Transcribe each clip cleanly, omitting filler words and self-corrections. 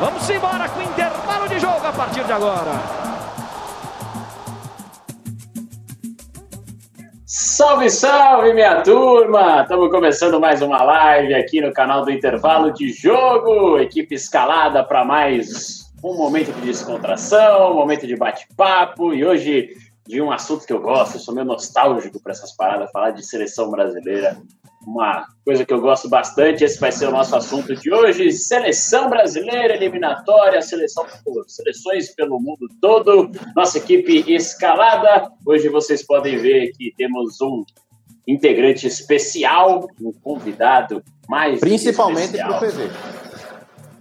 Vamos embora com o intervalo de jogo a partir de agora. Salve, salve, minha turma! Estamos começando mais uma live aqui no canal do Intervalo de Jogo. Equipe escalada para mais um momento de descontração, um momento de bate-papo. E hoje de um assunto que eu gosto, eu sou meio nostálgico para essas paradas, falar de seleção brasileira. Uma coisa que eu gosto bastante, esse vai ser o nosso assunto de hoje, seleção brasileira, eliminatória, seleções pelo mundo todo, nossa equipe escalada. Hoje vocês podem ver que temos um integrante especial, um convidado mais principalmente especial. Principalmente pro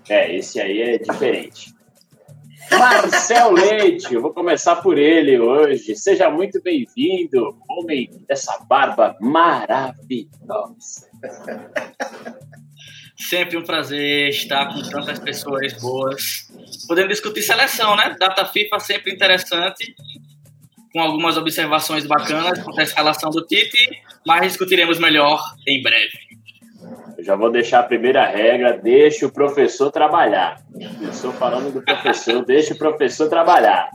PV. Esse aí é diferente. Marcel Leite, eu vou começar por ele hoje. Seja muito bem-vindo, homem dessa barba maravilhosa. Sempre um prazer estar com tantas pessoas boas. Podemos discutir seleção, né? Data FIFA sempre interessante, com algumas observações bacanas com a escalação do Tite, mas discutiremos melhor em breve. Eu já vou deixar a primeira regra, deixa o professor trabalhar. Eu estou falando do professor, deixa o professor trabalhar.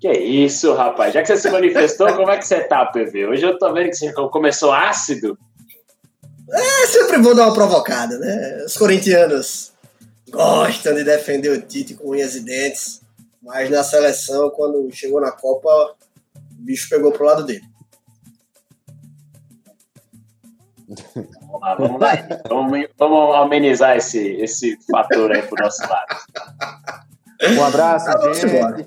Que isso, rapaz? Já que você se manifestou, como é que você tá, PV? Hoje eu tô vendo que você começou ácido. Sempre vou dar uma provocada, né? Os corintianos gostam de defender o Tite com unhas e dentes, mas na seleção, quando chegou na Copa, o bicho pegou pro lado dele. Vamos lá. Vamos amenizar esse fator aí pro nosso lado. Um abraço, gente.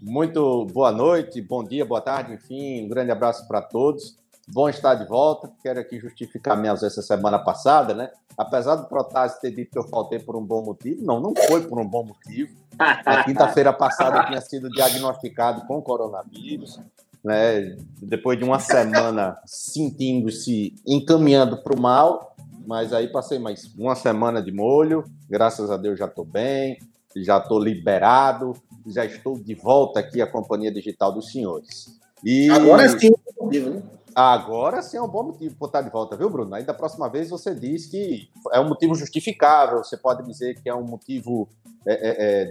Muito boa noite, bom dia, boa tarde, enfim, um grande abraço para todos. Bom estar de volta. Quero aqui justificar minha ausência semana passada, né? Apesar do Protásio ter dito que eu faltei por um bom motivo, não foi por um bom motivo. Na quinta-feira passada eu tinha sido diagnosticado com coronavírus. Né, depois de uma semana sentindo-se encaminhando para o mal, mas aí passei mais uma semana de molho, graças a Deus já estou bem, já estou liberado, já estou de volta aqui à Companhia Digital dos Senhores. E agora sim é um bom motivo, né? Agora sim é um bom motivo para estar de volta, viu, Bruno? Aí da próxima vez você diz que é um motivo justificável, você pode dizer que é um motivo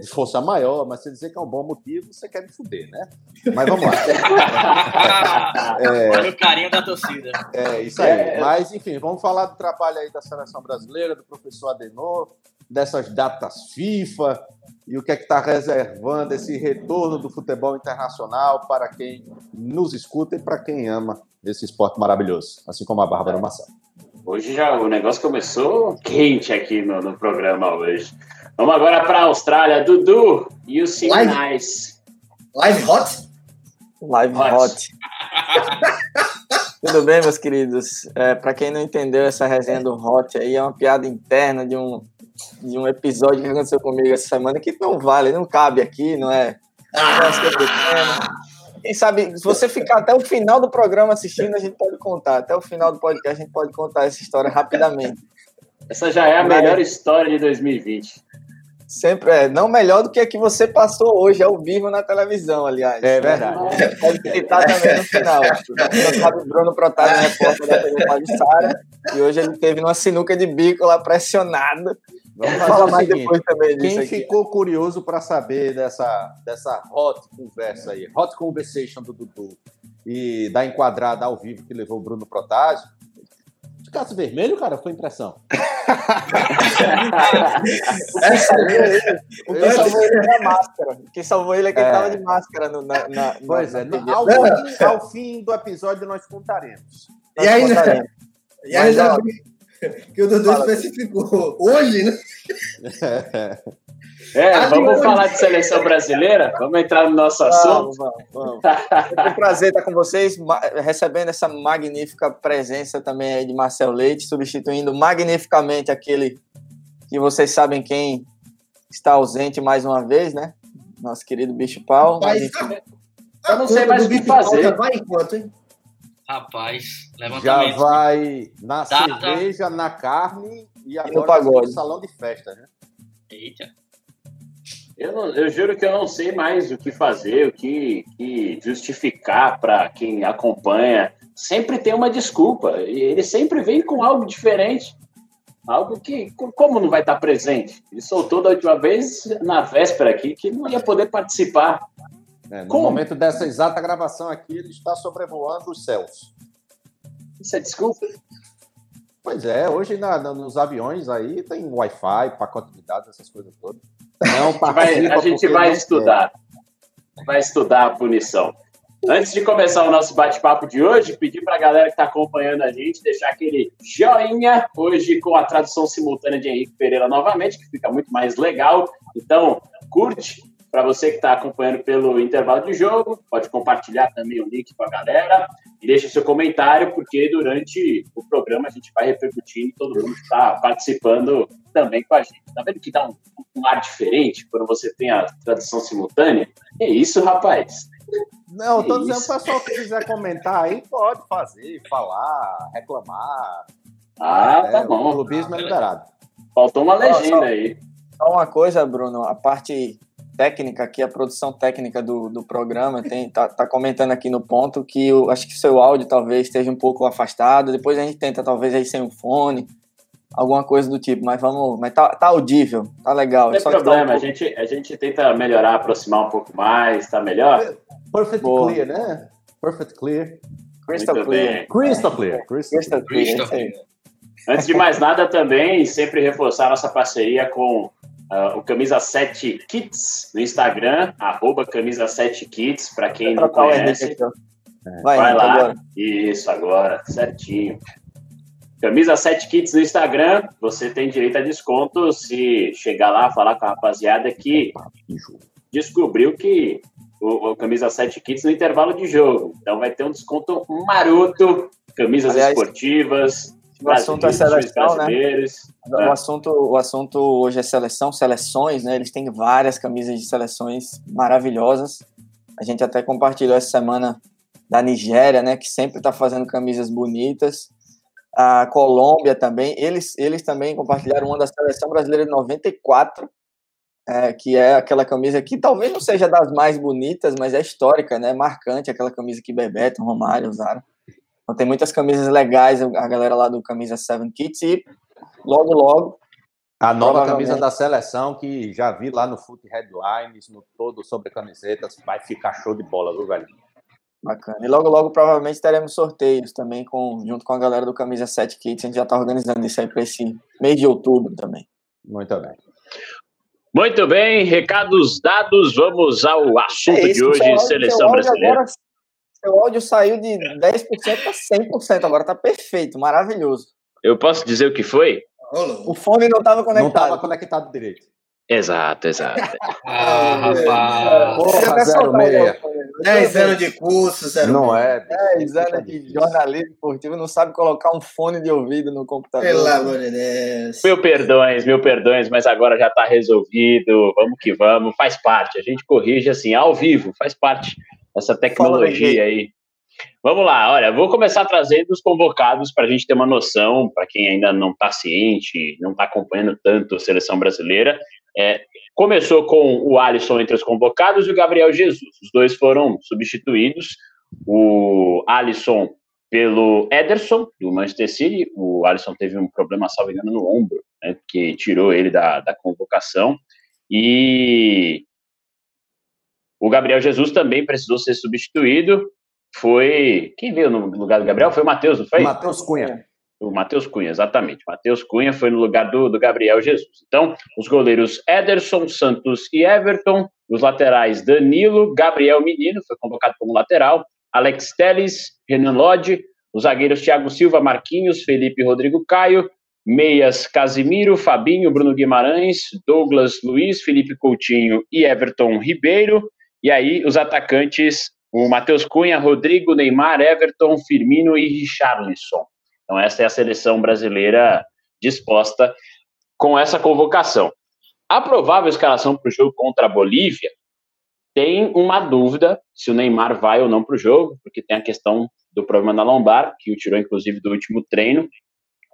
de força maior, mas você dizer que é um bom motivo, você quer me fuder, né? Mas vamos lá. Olha o carinho da torcida. É isso aí. Mas, enfim, vamos falar do trabalho aí da seleção brasileira, do professor Adenor, dessas datas FIFA e o que é que está reservando esse retorno do futebol internacional para quem nos escuta e para quem ama esse esporte maravilhoso, assim como a Bárbara Massaro. Hoje já o negócio começou quente aqui no programa hoje. Vamos agora para a Austrália, Dudu e os sinais. Live hot? Live hot. Tudo bem, meus queridos? Para quem não entendeu, essa resenha do hot aí é uma piada interna de um episódio que aconteceu comigo essa semana que não vale, não cabe aqui, não é? Quem sabe, se você ficar até o final do programa assistindo, a gente pode contar. Até o final do podcast, a gente pode contar essa história rapidamente. Essa já é a melhor história de 2020. Sempre é. Não melhor do que a que você passou hoje ao vivo na televisão, aliás. É verdade. Pode citar também no final. Você sabe, o Bruno Protásio, repórter da TV Paulistara, e hoje ele teve uma sinuca de bico lá pressionada. Vamos falar mais depois também disso. Quem ficou curioso para saber dessa hot conversa aí, hot conversation do Dudu e da enquadrada ao vivo que levou o Bruno Protásio, Cássio Vermelho, cara, foi impressão. O que salvou ele é a máscara. Quem salvou ele é quem estava de máscara. Ao fim do episódio nós contaremos. Que o Dudu especificou. Hoje, né? Vamos falar de seleção brasileira? Vamos entrar no nosso assunto? Vamos. É um prazer estar com vocês, recebendo essa magnífica presença também aí de Marcel Leite, substituindo magnificamente aquele que vocês sabem quem está ausente mais uma vez, né? Nosso querido Bicho Pau. Eu não sei mais o que fazer. Vai enquanto, hein? Rapaz, levantamento. Já vai na data, cerveja, na carne e agora no salão de festa, né? Eita. Eu juro que eu não sei mais o que fazer, o que justificar para quem acompanha. Sempre tem uma desculpa. E ele sempre vem com algo diferente. Algo que, como não vai estar presente? Ele soltou da última vez, na véspera aqui, que não ia poder participar. No momento dessa exata gravação aqui, ele está sobrevoando os céus. Isso é desculpa? Pois é, hoje nos aviões aí tem Wi-Fi, pacote de dados, essas coisas todas. Não participa. A gente vai estudar. Vai estudar a punição. Antes de começar o nosso bate-papo de hoje, pedir para a galera que está acompanhando a gente deixar aquele joinha, hoje com a tradução simultânea de Henrique Pereira novamente, que fica muito mais legal. Então, curte. Para você que está acompanhando pelo intervalo de jogo, pode compartilhar também o link com a galera e deixa seu comentário, porque durante o programa a gente vai repercutindo e todo mundo está participando também com a gente. Tá vendo que dá um ar diferente quando você tem a tradução simultânea? É isso, rapaz. Não, estou dizendo para o pessoal que quiser comentar aí, pode fazer, falar, reclamar. Ah, tá bom. O clubismo é liberado. Faltou uma legenda aí. Só uma coisa, Bruno, a parte técnica aqui, a produção técnica do programa tá comentando aqui no ponto que acho que o seu áudio talvez esteja um pouco afastado, depois a gente tenta talvez aí sem um fone, alguma coisa do tipo, mas tá audível, tá legal. Não tem problema, a gente tenta melhorar, aproximar um pouco mais, tá melhor? Perfect clear, né? Perfect clear. Crystal clear. Antes de mais nada também, sempre reforçar nossa parceria com o Camisa 7 Kits no Instagram, @Camisa7Kits, para quem não conhece, vai lá, agora. Isso agora, certinho. Camisa 7 Kits no Instagram, você tem direito a desconto se chegar lá, falar com a rapaziada que descobriu que o Camisa 7 Kits no intervalo de jogo, então vai ter um desconto maroto, camisas esportivas. O assunto é seleção, né? O assunto hoje é seleções, né? Eles têm várias camisas de seleções maravilhosas. A gente até compartilhou essa semana da Nigéria, né? Que sempre está fazendo camisas bonitas. A Colômbia também. Eles também compartilharam uma da seleção brasileira de 94, que é aquela camisa que talvez não seja das mais bonitas, mas é histórica, né? Marcante, aquela camisa que Bebeto, Romário usaram. Então, tem muitas camisas legais, a galera lá do Camisa 7 Kits, e logo... A nova camisa da seleção, que já vi lá no Foot Headlines, no todo sobre camisetas, vai ficar show de bola, viu, velho? Bacana. E logo, provavelmente, teremos sorteios também, junto com a galera do Camisa 7 Kits. A gente já está organizando isso aí para esse mês de outubro também. Muito bem, recados dados, vamos ao assunto de hoje, seleção brasileira. Agora... O áudio saiu de 10% a 100%, agora tá perfeito, maravilhoso. Eu posso dizer o que foi? O fone não estava conectado. Não estava conectado direito. Exato. Porra, 06. 10 anos de curso, 06. Não é. 10 anos de jornalismo esportivo, não sabe colocar um fone de ouvido no computador. Pelo amor de Deus. Mil perdões, mas agora já tá resolvido, vamos que vamos, faz parte. A gente corrige assim, ao vivo, faz parte. Essa tecnologia aí. Vamos lá, olha, vou começar trazendo os convocados para a gente ter uma noção, para quem ainda não está ciente, não está acompanhando tanto a seleção brasileira. Começou com o Alisson entre os convocados e o Gabriel Jesus. Os dois foram substituídos. O Alisson pelo Ederson, do Manchester City. O Alisson teve um problema, salvo engano, no ombro, né, que tirou ele da convocação. E... o Gabriel Jesus também precisou ser substituído. Quem veio no lugar do Gabriel? Foi o Matheus, não foi? Matheus Cunha. O Matheus Cunha, exatamente. Matheus Cunha foi no lugar do Gabriel Jesus. Então, os goleiros Ederson, Santos e Everton. Os laterais Danilo, Gabriel Menino, foi convocado como lateral. Alex Telles, Renan Lodi. Os zagueiros Thiago Silva, Marquinhos, Felipe e Rodrigo Caio. Meias Casemiro, Fabinho, Bruno Guimarães, Douglas Luiz, Felipe Coutinho e Everton Ribeiro. E aí, os atacantes, o Matheus Cunha, Rodrigo, Neymar, Everton, Firmino e Richarlison. Então, essa é a seleção brasileira disposta com essa convocação. A provável escalação para o jogo contra a Bolívia Tem uma dúvida se o Neymar vai ou não para o jogo, porque tem a questão do problema na lombar, que o tirou inclusive do último treino,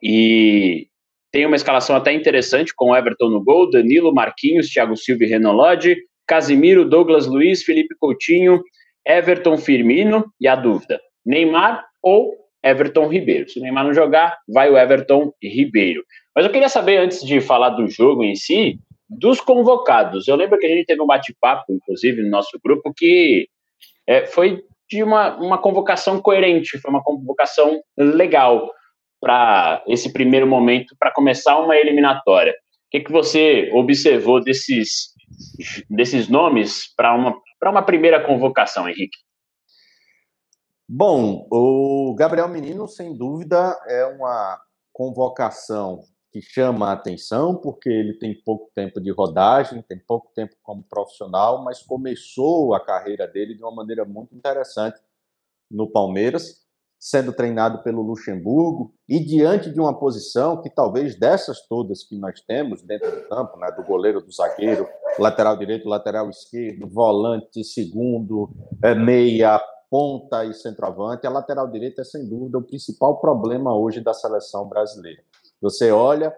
e tem uma escalação até interessante com o Everton no gol, Danilo, Marquinhos, Thiago Silva e Renan Lodi, Casemiro, Douglas Luiz, Felipe Coutinho, Everton, Firmino, e a dúvida, Neymar ou Everton Ribeiro? Se o Neymar não jogar, vai o Everton Ribeiro. Mas eu queria saber, antes de falar do jogo em si, dos convocados. Eu lembro que a gente teve um bate-papo, inclusive, no nosso grupo, que foi de uma convocação coerente, foi uma convocação legal para esse primeiro momento, para começar uma eliminatória. O que você observou desses nomes para uma primeira convocação, Henrique? Bom, o Gabriel Menino, sem dúvida, é uma convocação que chama a atenção, porque ele tem pouco tempo de rodagem, tem pouco tempo como profissional, mas começou a carreira dele de uma maneira muito interessante no Palmeiras, sendo treinado pelo Luxemburgo, e diante de uma posição que talvez dessas todas que nós temos dentro do campo, né, do goleiro, do zagueiro, lateral direito, lateral esquerdo, volante, segundo, meia, ponta e centroavante, a lateral direita é sem dúvida o principal problema hoje da seleção brasileira. Você olha,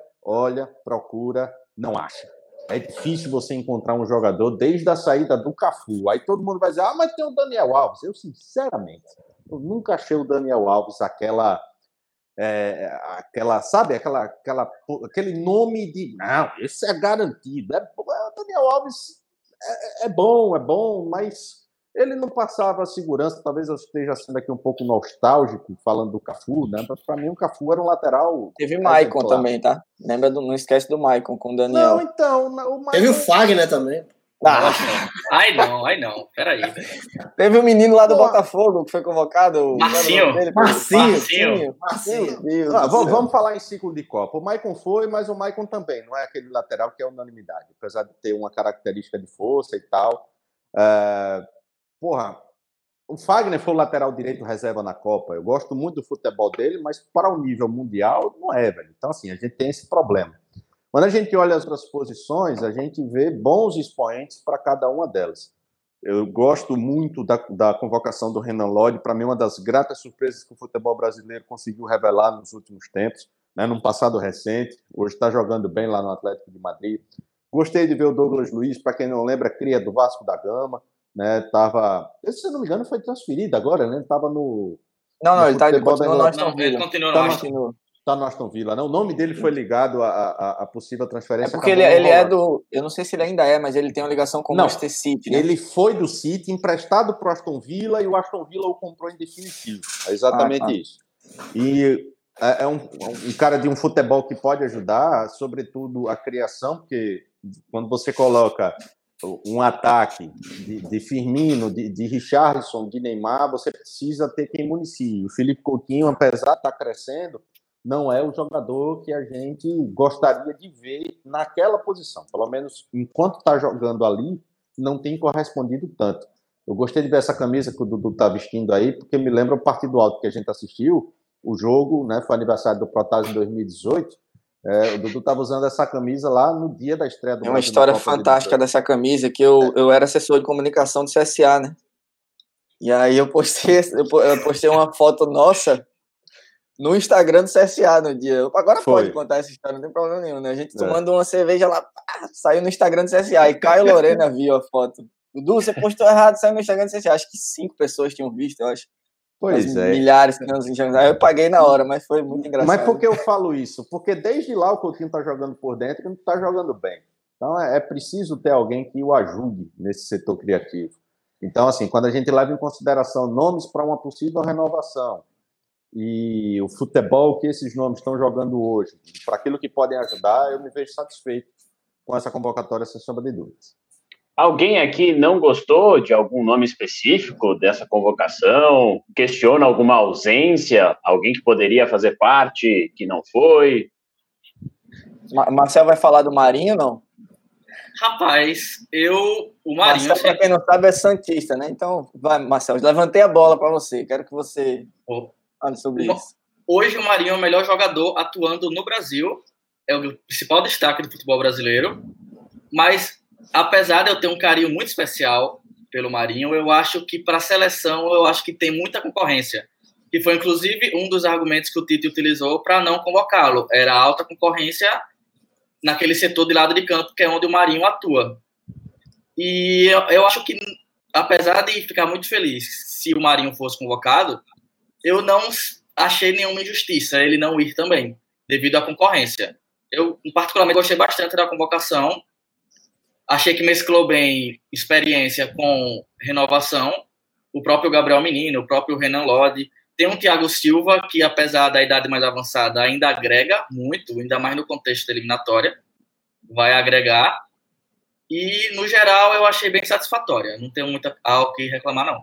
procura, não acha. É difícil você encontrar um jogador desde a saída do Cafu. Aí todo mundo vai dizer, mas tem o Daniel Alves. Eu, sinceramente, eu nunca achei o Daniel Alves aquele nome de, não, esse é garantido. O Daniel Alves é bom, mas ele não passava a segurança. Talvez eu esteja sendo aqui um pouco nostálgico, falando do Cafu, né? Para mim, o Cafu era um lateral. Teve o Maicon também, tá? Lembra, não esquece do Maicon com o Daniel. Não, então. O Maicon... Teve o Fagner também. Ai não, peraí. Teve o menino lá do Botafogo que foi convocado. Marcinho. Vamos falar em ciclo de Copa. O Maicon foi, mas o Maicon também não é aquele lateral que é unanimidade, apesar de ter uma característica de força e tal. O Fagner foi o lateral direito reserva na Copa. Eu gosto muito do futebol dele, mas para o nível mundial não é, velho. Então, assim, a gente tem esse problema. Quando a gente olha as outras posições, a gente vê bons expoentes para cada uma delas. Eu gosto muito da convocação do Renan Lodi. Para mim, uma das gratas surpresas que o futebol brasileiro conseguiu revelar nos últimos tempos, né, num passado recente. Hoje está jogando bem lá no Atlético de Madrid. Gostei de ver o Douglas Luiz, para quem não lembra, cria do Vasco da Gama. Né, tava, se eu não me engano, foi transferido agora, né? Tava no. Não, ele continua no Aston Villa. Tá no Aston Villa, né? O nome dele foi ligado à possível transferência. É porque ele é do. Eu não sei se ele ainda é, mas ele tem uma ligação com o Manchester City. Né? Ele foi do City, emprestado pro Aston Villa, e o Aston Villa o comprou em definitivo. É exatamente isso. E é um cara de um futebol que pode ajudar, sobretudo a criação, porque quando você coloca um ataque de Firmino, de Richarlison, de Neymar, você precisa ter quem municie. O Felipe Coutinho, apesar de estar crescendo, não é o jogador que a gente gostaria de ver naquela posição. Pelo menos, enquanto está jogando ali, não tem correspondido tanto. Eu gostei de ver essa camisa que o Dudu está vestindo aí, porque me lembra o Partido Alto que a gente assistiu, o jogo, né, foi aniversário do Protásio em 2018, o Dudu estava usando essa camisa lá no dia da estreia do... É uma história fantástica dessa camisa, que eu era assessor de comunicação do CSA, né? E aí eu postei uma foto nossa no Instagram do CSA no dia. Agora foi. Pode contar essa história, não tem problema nenhum, né? A gente tomando uma cerveja lá, saiu no Instagram do CSA, e Caio Lorena viu a foto. Dudu, você postou errado, saiu no Instagram do CSA. Acho que 5 pessoas tinham visto, eu acho. Pois é. Milhares de anos. Aí eu paguei na hora, mas foi muito engraçado. Mas por que eu falo isso? Porque desde lá o Coutinho está jogando por dentro e não está jogando bem. Então é preciso ter alguém que o ajude nesse setor criativo. Então, assim, quando a gente leva em consideração nomes para uma possível renovação e o futebol que esses nomes estão jogando hoje, para aquilo que podem ajudar, eu me vejo satisfeito com essa convocatória, sem sombra de dúvidas. Alguém aqui não gostou de algum nome específico dessa convocação? Questiona alguma ausência? Alguém que poderia fazer parte, que não foi? Marcel vai falar do Marinho, não? Rapaz, o Marinho... Marcel, pra quem não sabe, é santista, né? Então, vai, Marcel, levantei a bola pra você. Quero que você fale sobre isso. Hoje o Marinho é o melhor jogador atuando no Brasil. É o principal destaque do futebol brasileiro. Mas... apesar de eu ter um carinho muito especial pelo Marinho, eu acho que para a seleção, eu acho que tem muita concorrência. Que foi, inclusive, um dos argumentos que o Tite utilizou para não convocá-lo. Era a alta concorrência naquele setor de lado de campo, que é onde o Marinho atua. E eu acho que, apesar de ficar muito feliz se o Marinho fosse convocado, eu não achei nenhuma injustiça ele não ir também, devido à concorrência. Eu, particularmente, gostei bastante da convocação. Achei que mesclou bem experiência com renovação. O próprio Gabriel Menino, o próprio Renan Lodi. Tem um Thiago Silva que, apesar da idade mais avançada, ainda agrega muito, ainda mais no contexto da eliminatória. Vai agregar. E, no geral, eu achei bem satisfatória. Não tenho muito ao que reclamar, não.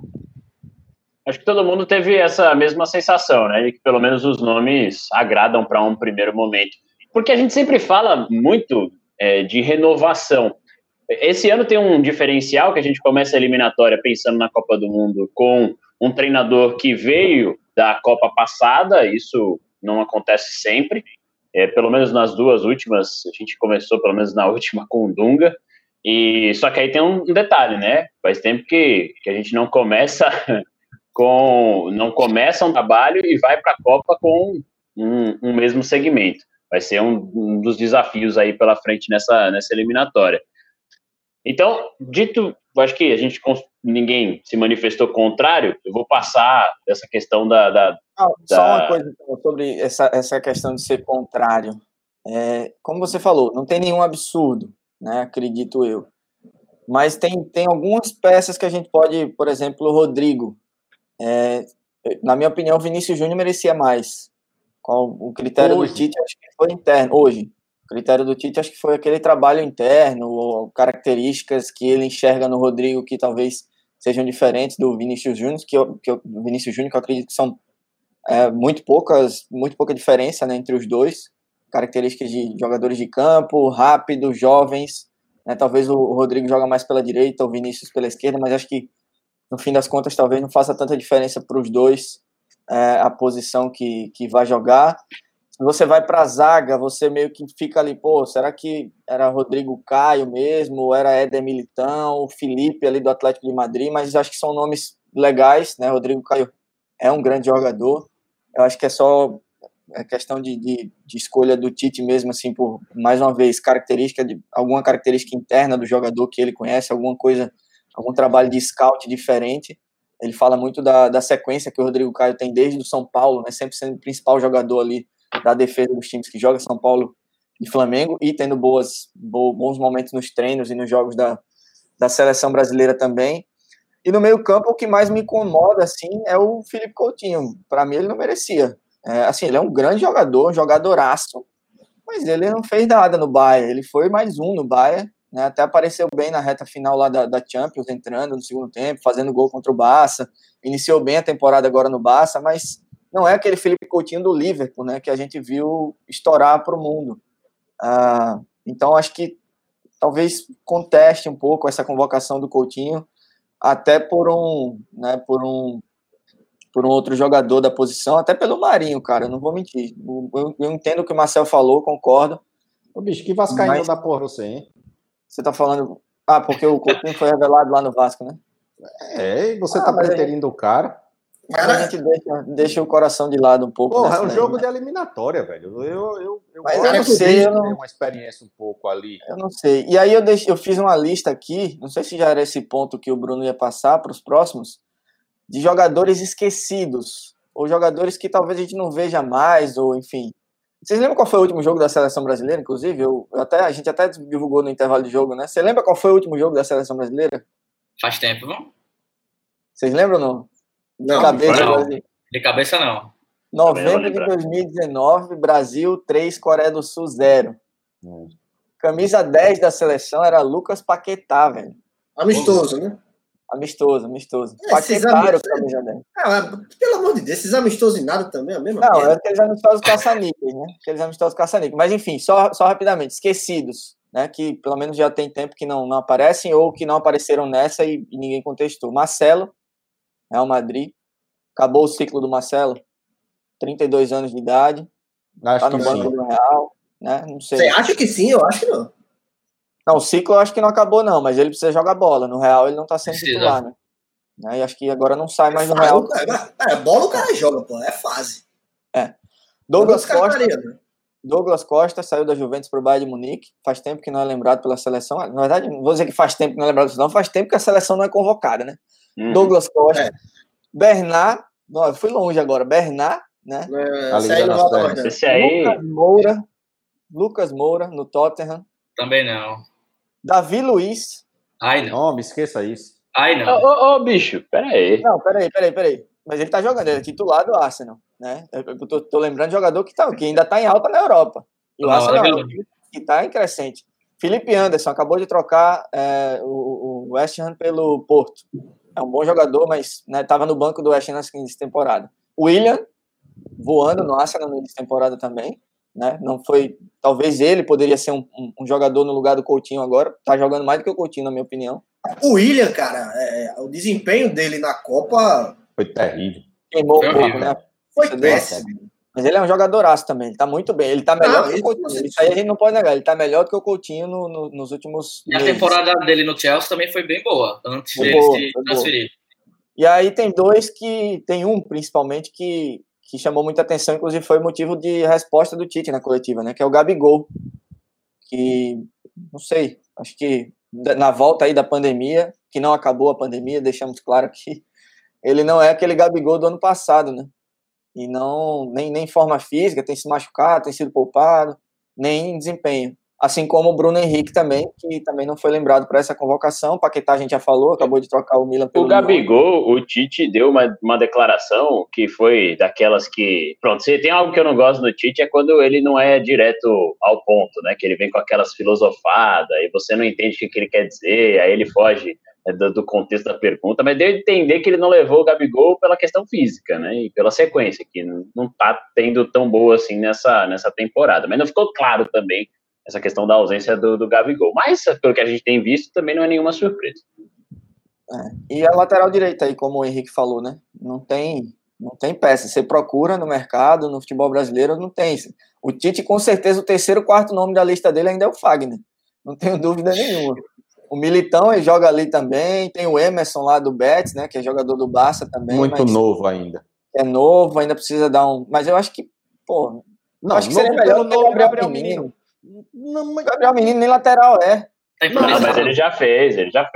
Acho que todo mundo teve essa mesma sensação, né? De que, pelo menos, os nomes agradam para um primeiro momento. Porque a gente sempre fala muito de renovação. Esse ano tem um diferencial que a gente começa a eliminatória pensando na Copa do Mundo com um treinador que veio da Copa passada, isso não acontece sempre, pelo menos nas duas últimas, a gente começou pelo menos na última com o Dunga, e, só que aí tem um detalhe, né? Faz tempo que a gente não começa, não começa um trabalho e vai para a Copa com um mesmo segmento. Vai ser um dos desafios aí pela frente nessa eliminatória. Então, dito, acho que ninguém se manifestou contrário, eu vou passar essa questão Só uma coisa sobre essa questão de ser contrário. Como você falou, não tem nenhum absurdo, né, acredito eu. Mas tem algumas peças que a gente pode, por exemplo, o Rodrigo. Na minha opinião, o Vinícius Júnior merecia mais. O critério do Tite acho que foi interno, hoje. O critério do Tite acho que foi aquele trabalho interno, ou características que ele enxerga no Rodrigo que talvez sejam diferentes do Vinícius Júnior, que eu acredito que são muito pouca diferença, né, entre os dois. Características de jogadores de campo, rápido, jovens, né, talvez o Rodrigo joga mais pela direita, o Vinícius pela esquerda, mas acho que no fim das contas talvez não faça tanta diferença para os dois a posição que vai jogar. Você vai para a zaga, você meio que fica ali, será que era Rodrigo Caio mesmo, ou era Éder Militão, o Felipe ali do Atlético de Madrid, mas acho que são nomes legais, né? Rodrigo Caio é um grande jogador, eu acho que é só questão de escolha do Tite mesmo, assim, por, mais uma vez, alguma característica interna do jogador que ele conhece, alguma coisa, algum trabalho de scout diferente. Ele fala muito da sequência que o Rodrigo Caio tem desde o São Paulo, né? Sempre sendo o principal jogador ali da defesa dos times que jogam, São Paulo e Flamengo, e tendo bons momentos nos treinos e nos jogos da seleção brasileira também. E no meio campo, o que mais me incomoda assim, é o Felipe Coutinho. Para mim, ele não merecia. Ele é um grande jogador, um jogadoraço, mas ele não fez nada no Bayern. Ele foi mais um no Bayern, né? Até apareceu bem na reta final lá da Champions, entrando no segundo tempo, fazendo gol contra o Barça. Iniciou bem a temporada agora no Barça, mas não é aquele Felipe Coutinho do Liverpool, né, que a gente viu estourar para o mundo. Então, acho que talvez conteste um pouco essa convocação do Coutinho, até por um outro jogador da posição, até pelo Marinho, cara, eu não vou mentir. Eu entendo o que o Marcel falou, concordo. Ô, bicho, que vascaíno da porra você, hein? Você tá falando... Ah, porque o Coutinho foi revelado lá no Vasco, né? E você tá preterindo o cara... Mas a gente deixa o coração de lado um pouco. É um jogo, né, de eliminatória, velho. Eu não sei, uma experiência um pouco ali. Eu não sei. E aí eu fiz uma lista aqui, não sei se já era esse ponto que o Bruno ia passar para os próximos, de jogadores esquecidos, ou jogadores que talvez a gente não veja mais, ou enfim. Vocês lembram qual foi o último jogo da Seleção Brasileira, inclusive? A gente até divulgou no intervalo de jogo, né? Você lembra qual foi o último jogo da Seleção Brasileira? Faz tempo, não? Vocês lembram ou não? De cabeça não. Novembro de 2019, Brasil 3, Coreia do Sul 0. Camisa 10 da seleção era Lucas Paquetá, velho. Amistoso, né? Amistoso. Paquetaram camisa 10. Pelo amor de Deus, esses amistosos e nada também, a mesma coisa. Não, é aqueles amistosos caça-níqueis, né? Mas enfim, só rapidamente, esquecidos, né? Que pelo menos já tem tempo que não aparecem, ou que não apareceram nessa e ninguém contestou. Marcelo, Real Madrid. Acabou o ciclo do Marcelo. 32 anos de idade. Acho tá no banco do Real. Né? Não sei. Você acha que sim? Eu acho que não. Não, o ciclo eu acho que não acabou não, mas ele precisa jogar bola. No Real ele não tá sendo titular, né? E acho que agora não sai mais no Real. Bola o cara joga, pô. É fase. É. Douglas Costa saiu da Juventus pro Bayern de Munique. Faz tempo que não é lembrado pela seleção. Na verdade, não vou dizer que faz tempo que não é lembrado, não. Faz tempo que a seleção não é convocada, né? Douglas Costa. É. Bernard. Não, fui longe agora. Bernard, né? Lucas Moura no Tottenham. Também não. Davi Luiz. Ai, não. Me esqueça isso. Ai, não. Ô, bicho, peraí. Não, peraí. Mas ele tá jogando, ele é titular do Arsenal, né? Eu tô lembrando de jogador que ainda tá em alta na Europa. E o Arsenal é um time que tá em crescente. Felipe Anderson acabou de trocar o West Ham pelo Porto. É um bom jogador, mas né, tava no banco do West Ham nessa temporada. William, voando no Arsenal nessa temporada também, né? Não foi... Talvez ele poderia ser um jogador no lugar do Coutinho agora. Tá jogando mais do que o Coutinho, na minha opinião. O William, cara, o desempenho dele na Copa foi terrível. Queimou o corpo, né? Foi péssimo. Mas ele é um jogadoraço também, ele tá muito bem. Ele tá melhor do que o Coutinho. Isso aí a gente não pode negar. Ele tá melhor do que o Coutinho nos últimos meses. E a temporada dele no Chelsea também foi bem boa, antes dele se transferir. E aí tem dois que... Tem um, principalmente, que chamou muita atenção, inclusive foi motivo de resposta do Tite na coletiva, né? Que é o Gabigol. Que, não sei, acho que... na volta aí da pandemia, que não acabou a pandemia, deixamos claro que ele não é aquele Gabigol do ano passado, né? E não, nem forma física, tem se machucado, tem sido poupado, nem desempenho. Assim como o Bruno Henrique também, que também não foi lembrado para essa convocação. O Paquetá a gente já falou, acabou de trocar o Milan pelo... O Gabigol, o Tite deu uma declaração que foi daquelas que... Pronto, se tem algo que eu não gosto do Tite é quando ele não é direto ao ponto, né? Que ele vem com aquelas filosofadas e você não entende o que ele quer dizer, aí ele foge do contexto da pergunta, mas deu a entender que ele não levou o Gabigol pela questão física, né? E pela sequência, que não tá tendo tão boa assim nessa temporada. Mas não ficou claro também essa questão da ausência do Gabigol. Mas, pelo que a gente tem visto, também não é nenhuma surpresa. E a lateral direita aí, como o Henrique falou, né? Não tem peça. Você procura no mercado, no futebol brasileiro, não tem. O Tite, com certeza, o terceiro, quarto nome da lista dele ainda é o Fagner. Não tenho dúvida nenhuma. O Militão, ele joga ali também. Tem o Emerson lá do Betis, né? Que é jogador do Barça também. Muito novo ainda. É novo, ainda precisa dar um... Mas eu acho que, pô... Não, acho que seria melhor o Gabriel Menino. Não, mas Gabriel Menino nem lateral é. Não, mas ele já fez a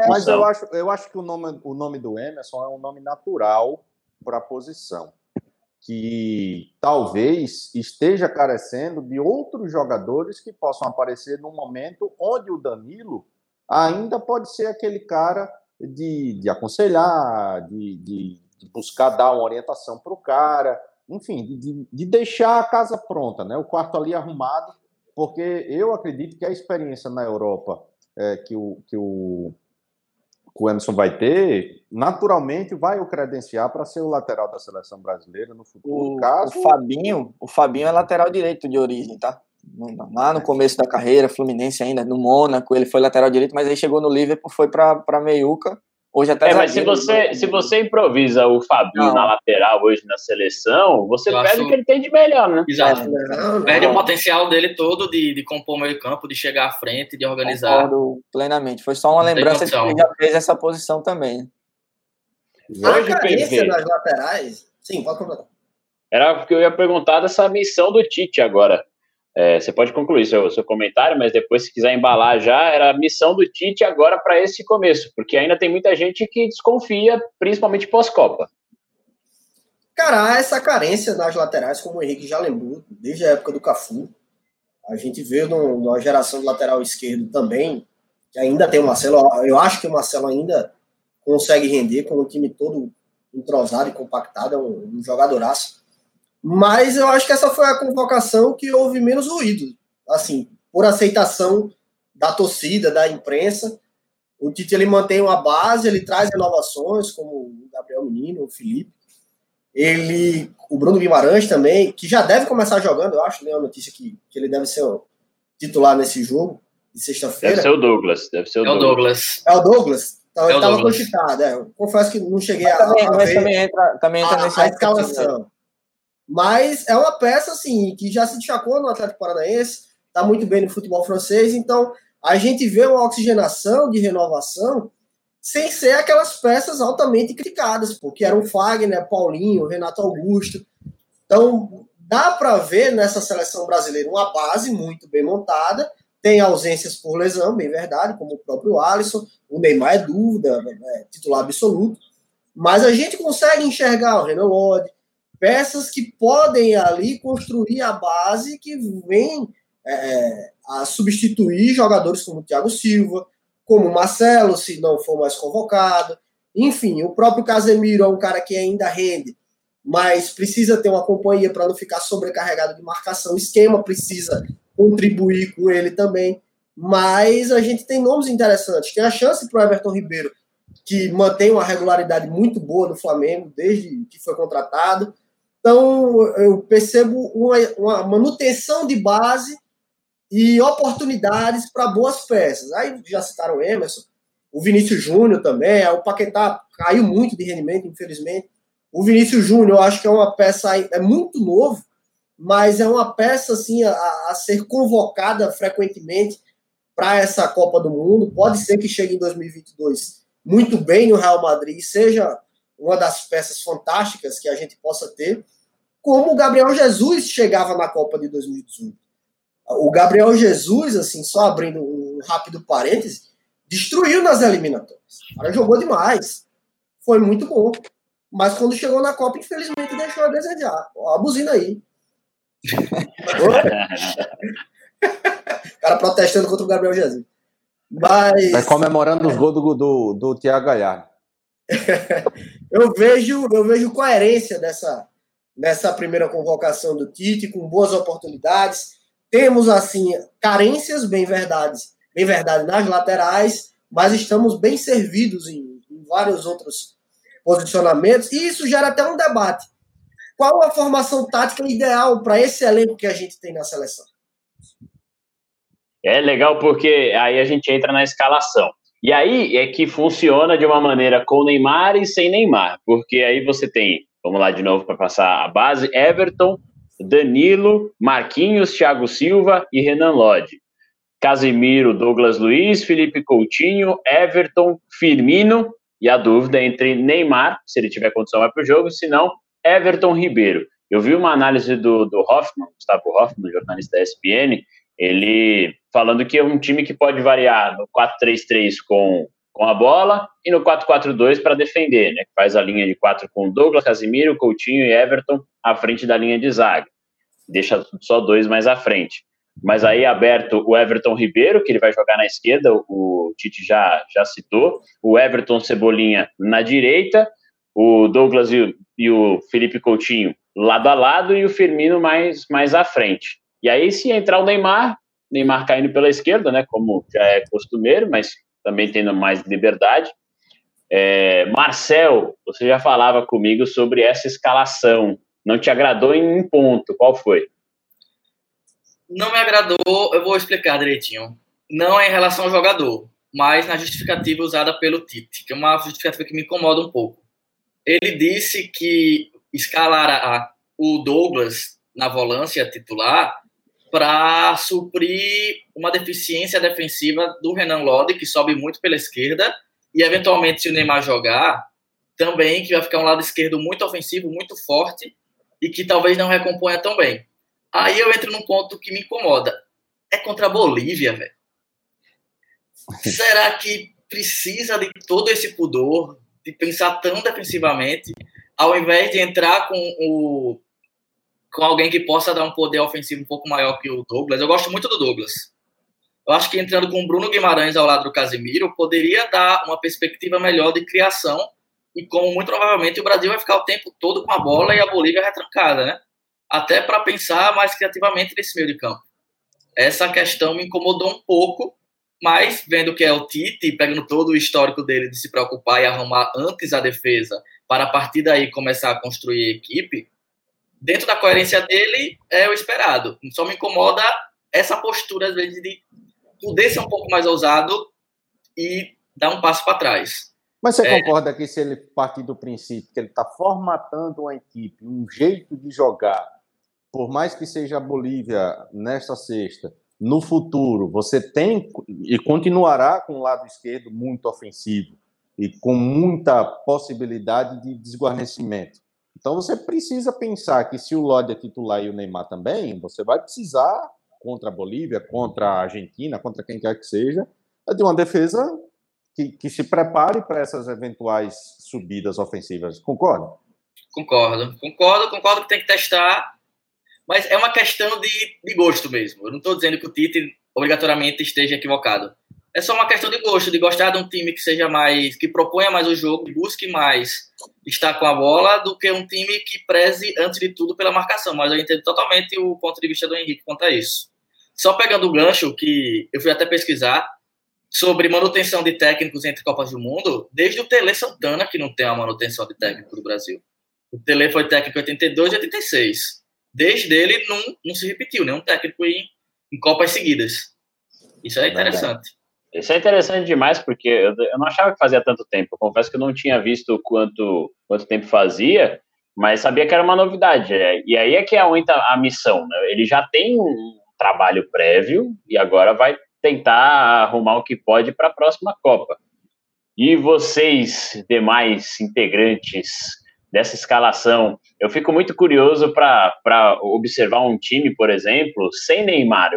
função. Mas eu acho que o nome do Emerson é um nome natural para a posição, que talvez esteja carecendo de outros jogadores que possam aparecer num momento onde o Danilo ainda pode ser aquele cara de aconselhar, de buscar dar uma orientação para o cara. Enfim, de deixar a casa pronta, né? O quarto ali arrumado, porque eu acredito que a experiência na Europa que o Emerson vai ter, naturalmente vai o credenciar para ser o lateral da seleção brasileira no futuro. O Fabinho é lateral direito de origem, tá? Lá no começo da carreira, Fluminense ainda, no Mônaco, ele foi lateral direito, mas aí chegou no Liverpool, foi para meiuca. Hoje até mas se você improvisa o Fabinho na lateral hoje na seleção, você perde o que ele tem de melhor, né? Exato. Perde o potencial dele todo de compor o meio campo, de chegar à frente, de organizar. Concordo plenamente. Foi só uma lembrança de que ele já fez essa posição também. Hoje a carência das laterais... Sim, pode completar. Era o que eu ia perguntar dessa missão do Tite agora. Você pode concluir seu comentário, mas depois, se quiser embalar já, era a missão do Tite agora para esse começo, porque ainda tem muita gente que desconfia, principalmente pós-Copa. Cara, essa carência nas laterais, como o Henrique já lembrou, desde a época do Cafu, a gente vê numa geração de lateral esquerdo também, que ainda tem o Marcelo. Eu acho que o Marcelo ainda consegue render com o time todo entrosado e compactado, é um jogadoraço. Mas eu acho que essa foi a convocação que houve menos ruído, assim, por aceitação da torcida, da imprensa. O Tite, ele mantém uma base, ele traz renovações, como o Gabriel Menino, o Felipe, o Bruno Guimarães também, que já deve começar jogando, eu acho, né, a notícia que ele deve ser o titular nesse jogo, de sexta-feira. Deve ser o Douglas. É o Douglas? Então, ele estava cogitado, eu confesso que não cheguei a ver a escalação. Mas é uma peça, assim, que já se destacou no Atlético Paranaense, está muito bem no futebol francês, então a gente vê uma oxigenação de renovação sem ser aquelas peças altamente criticadas, porque eram Fagner, Paulinho, Renato Augusto. Então, dá para ver nessa seleção brasileira uma base muito bem montada, tem ausências por lesão, bem verdade, como o próprio Alisson, o Neymar é dúvida, é titular absoluto, mas a gente consegue enxergar o Renan Lodi, peças que podem ali construir a base que vem a substituir jogadores como o Thiago Silva, como o Marcelo, se não for mais convocado. Enfim, o próprio Casemiro é um cara que ainda rende, mas precisa ter uma companhia para não ficar sobrecarregado de marcação. O esquema precisa contribuir com ele também. Mas a gente tem nomes interessantes. Tem a chance para o Everton Ribeiro, que mantém uma regularidade muito boa no Flamengo desde que foi contratado. Então, eu percebo uma manutenção de base e oportunidades para boas peças. Aí já citaram o Emerson, o Vinícius Júnior também, o Paquetá caiu muito de rendimento, infelizmente. O Vinícius Júnior, eu acho que é uma peça, é muito novo, mas é uma peça assim, a ser convocada frequentemente para essa Copa do Mundo. Pode ser que chegue em 2022 muito bem no Real Madrid e seja uma das peças fantásticas que a gente possa ter, como o Gabriel Jesus chegava na Copa de 2018. O Gabriel Jesus, assim, só abrindo um rápido parêntese, destruiu nas eliminatórias. O cara jogou demais. Foi muito bom. Mas quando chegou na Copa, infelizmente, deixou a desejar. Ó, a buzina aí. O cara protestando contra o Gabriel Jesus. Mas... tá comemorando os gols do Thiago Galhardo. Eu vejo coerência nessa primeira convocação do Tite, com boas oportunidades. Temos, assim, carências, bem verdade, nas laterais, mas estamos bem servidos em vários outros posicionamentos, e isso gera até um debate. Qual a formação tática ideal para esse elenco que a gente tem na seleção? É legal, porque aí a gente entra na escalação. E aí é que funciona de uma maneira com Neymar e sem Neymar, porque aí você tem, vamos lá de novo para passar a base, Everton, Danilo, Marquinhos, Thiago Silva e Renan Lodi. Casemiro, Douglas Luiz, Felipe Coutinho, Everton, Firmino, e a dúvida é entre Neymar, se ele tiver condição vai para o jogo, se não, Everton Ribeiro. Eu vi uma análise do Hoffman, Gustavo Hoffman, jornalista da ESPN, ele falando que é um time que pode variar no 4-3-3 com a bola e no 4-4-2 para defender, né? Faz a linha de 4 com Douglas, Casemiro, Coutinho e Everton à frente da linha de zaga. Deixa só dois mais à frente. Mas aí aberto o Everton Ribeiro, que ele vai jogar na esquerda, o Tite já citou, o Everton Cebolinha na direita, o Douglas e o Felipe Coutinho lado a lado e o Firmino mais à frente. E aí se entrar o Neymar caindo pela esquerda, né, como já é costumeiro, mas também tendo mais liberdade. Marcel, você já falava comigo sobre essa escalação, não te agradou em um ponto, qual foi? Não me agradou, eu vou explicar direitinho. Não é em relação ao jogador, mas na justificativa usada pelo Tite, que é uma justificativa que me incomoda um pouco. Ele disse que escalara o Douglas na volância titular para suprir uma deficiência defensiva do Renan Lodi, que sobe muito pela esquerda, e eventualmente se o Neymar jogar, também que vai ficar um lado esquerdo muito ofensivo, muito forte, e que talvez não recomponha tão bem. Aí eu entro num ponto que me incomoda. É contra a Bolívia, velho. Será que precisa de todo esse pudor, de pensar tão defensivamente, ao invés de entrar com alguém que possa dar um poder ofensivo um pouco maior que o Douglas? Eu gosto muito do Douglas. Eu acho que entrando com o Bruno Guimarães ao lado do Casemiro, poderia dar uma perspectiva melhor de criação, e como muito provavelmente o Brasil vai ficar o tempo todo com a bola e a Bolívia retrancada, né? Até para pensar mais criativamente nesse meio de campo. Essa questão me incomodou um pouco, mas vendo que é o Tite, pegando todo o histórico dele de se preocupar e arrumar antes a defesa, para a partir daí começar a construir a equipe, dentro da coerência dele, é o esperado. Só me incomoda essa postura, às vezes, de poder ser um pouco mais ousado e dar um passo para trás. Mas você concorda que se ele partir do princípio que ele está formatando uma equipe, um jeito de jogar, por mais que seja a Bolívia nesta sexta, no futuro, você tem e continuará com o lado esquerdo muito ofensivo e com muita possibilidade de desguarnecimento. Então você precisa pensar que se o Lodi é titular e o Neymar também, você vai precisar, contra a Bolívia, contra a Argentina, contra quem quer que seja, de uma defesa que se prepare para essas eventuais subidas ofensivas. Concorda? Concordo que tem que testar, mas é uma questão de gosto mesmo. Eu não estou dizendo que o Tite obrigatoriamente esteja equivocado. É só uma questão de gosto, de gostar de um time que seja mais, que proponha mais o jogo, que busque mais estar com a bola, do que um time que preze, antes de tudo, pela marcação. Mas eu entendo totalmente o ponto de vista do Henrique quanto a isso. Só pegando o gancho, que eu fui até pesquisar, sobre manutenção de técnicos entre Copas do Mundo, desde o Tele Santana, que não tem uma manutenção de técnico do Brasil. O Tele foi técnico em 82 e 86. Desde ele, não se repetiu nenhum técnico em Copas seguidas. Isso é interessante. Isso é interessante demais, porque eu não achava que fazia tanto tempo. Eu confesso que eu não tinha visto quanto tempo fazia, mas sabia que era uma novidade. E aí é que é a missão, né? Ele já tem um trabalho prévio e agora vai tentar arrumar o que pode para a próxima Copa. E vocês, demais integrantes dessa escalação, eu fico muito curioso para observar um time, por exemplo, sem Neymar.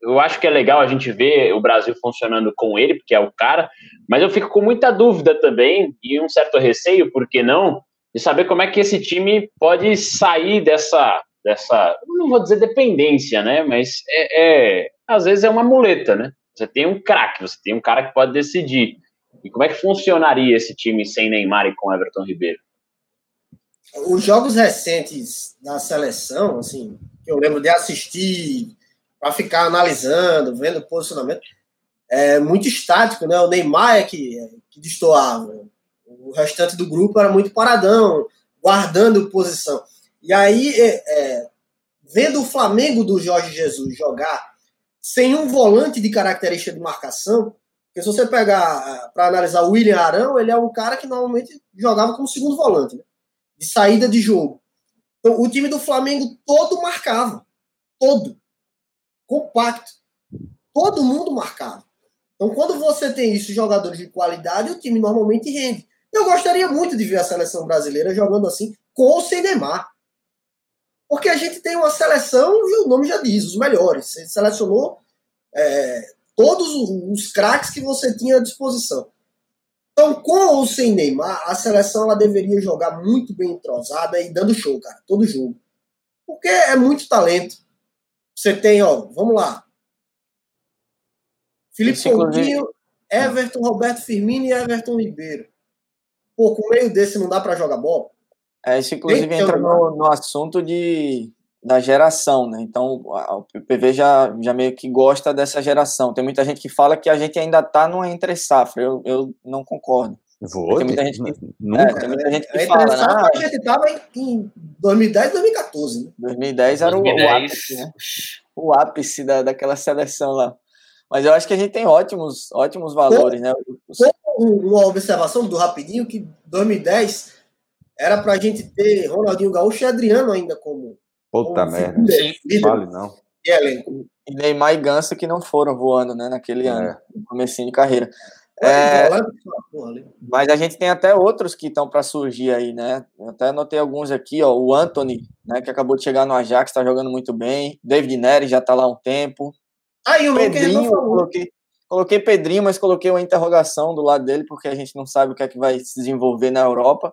Eu acho que é legal a gente ver o Brasil funcionando com ele, porque é o cara, mas eu fico com muita dúvida também e um certo receio, por que não, de saber como é que esse time pode sair dessa, não vou dizer dependência, né? Mas às vezes é uma muleta, né? Você tem um craque, você tem um cara que pode decidir. E como é que funcionaria esse time sem Neymar e com Everton Ribeiro? Os jogos recentes da seleção, assim, que eu lembro de assistir, para ficar analisando, vendo o posicionamento, é muito estático, né? O Neymar é que destoava. O restante do grupo era muito paradão, guardando posição. E aí, vendo o Flamengo do Jorge Jesus jogar sem um volante de característica de marcação, porque se você pegar para analisar o William Arão, ele é um cara que normalmente jogava como segundo volante, né? De saída de jogo. Então, o time do Flamengo todo marcava. Todo. Compacto. Todo mundo marcava. Então, quando você tem isso, jogadores de qualidade, o time normalmente rende. Eu gostaria muito de ver a seleção brasileira jogando assim, com ou sem Neymar. Porque a gente tem uma seleção, e o nome já diz, os melhores. Você selecionou todos os craques que você tinha à disposição. Então, com ou sem Neymar, a seleção ela deveria jogar muito bem entrosada e dando show, cara, todo jogo. Porque é muito talento. Você tem, vamos lá. Felipe Coutinho, Everton, Roberto Firmino e Everton Ribeiro. Pô, com meio desse não dá pra jogar bola? Isso, inclusive, entra no assunto da geração, né? Então, o PV já meio que gosta dessa geração. Tem muita gente que fala que a gente ainda está numa entre-safra. Eu não concordo. Tem muita gente que fala, né? A gente estava em 2010, 2014. Né? 2010 era o ápice, né? O ápice daquela seleção lá. Mas eu acho que a gente tem ótimos valores, né? Uma observação do rapidinho, que 2010... era pra gente ter Ronaldinho Gaúcho e Adriano ainda como... Puta merda. Vale, não. E Neymar e Ganso que não foram voando, né, naquele ano. No comecinho de carreira. Mas a gente tem até outros que estão pra surgir aí, né? Eu até anotei alguns aqui, o Antony, né, que acabou de chegar no Ajax, tá jogando muito bem. David Neres já tá lá há um tempo. E o Pedrinho, coloquei Pedrinho, mas coloquei uma interrogação do lado dele, porque a gente não sabe o que é que vai se desenvolver na Europa.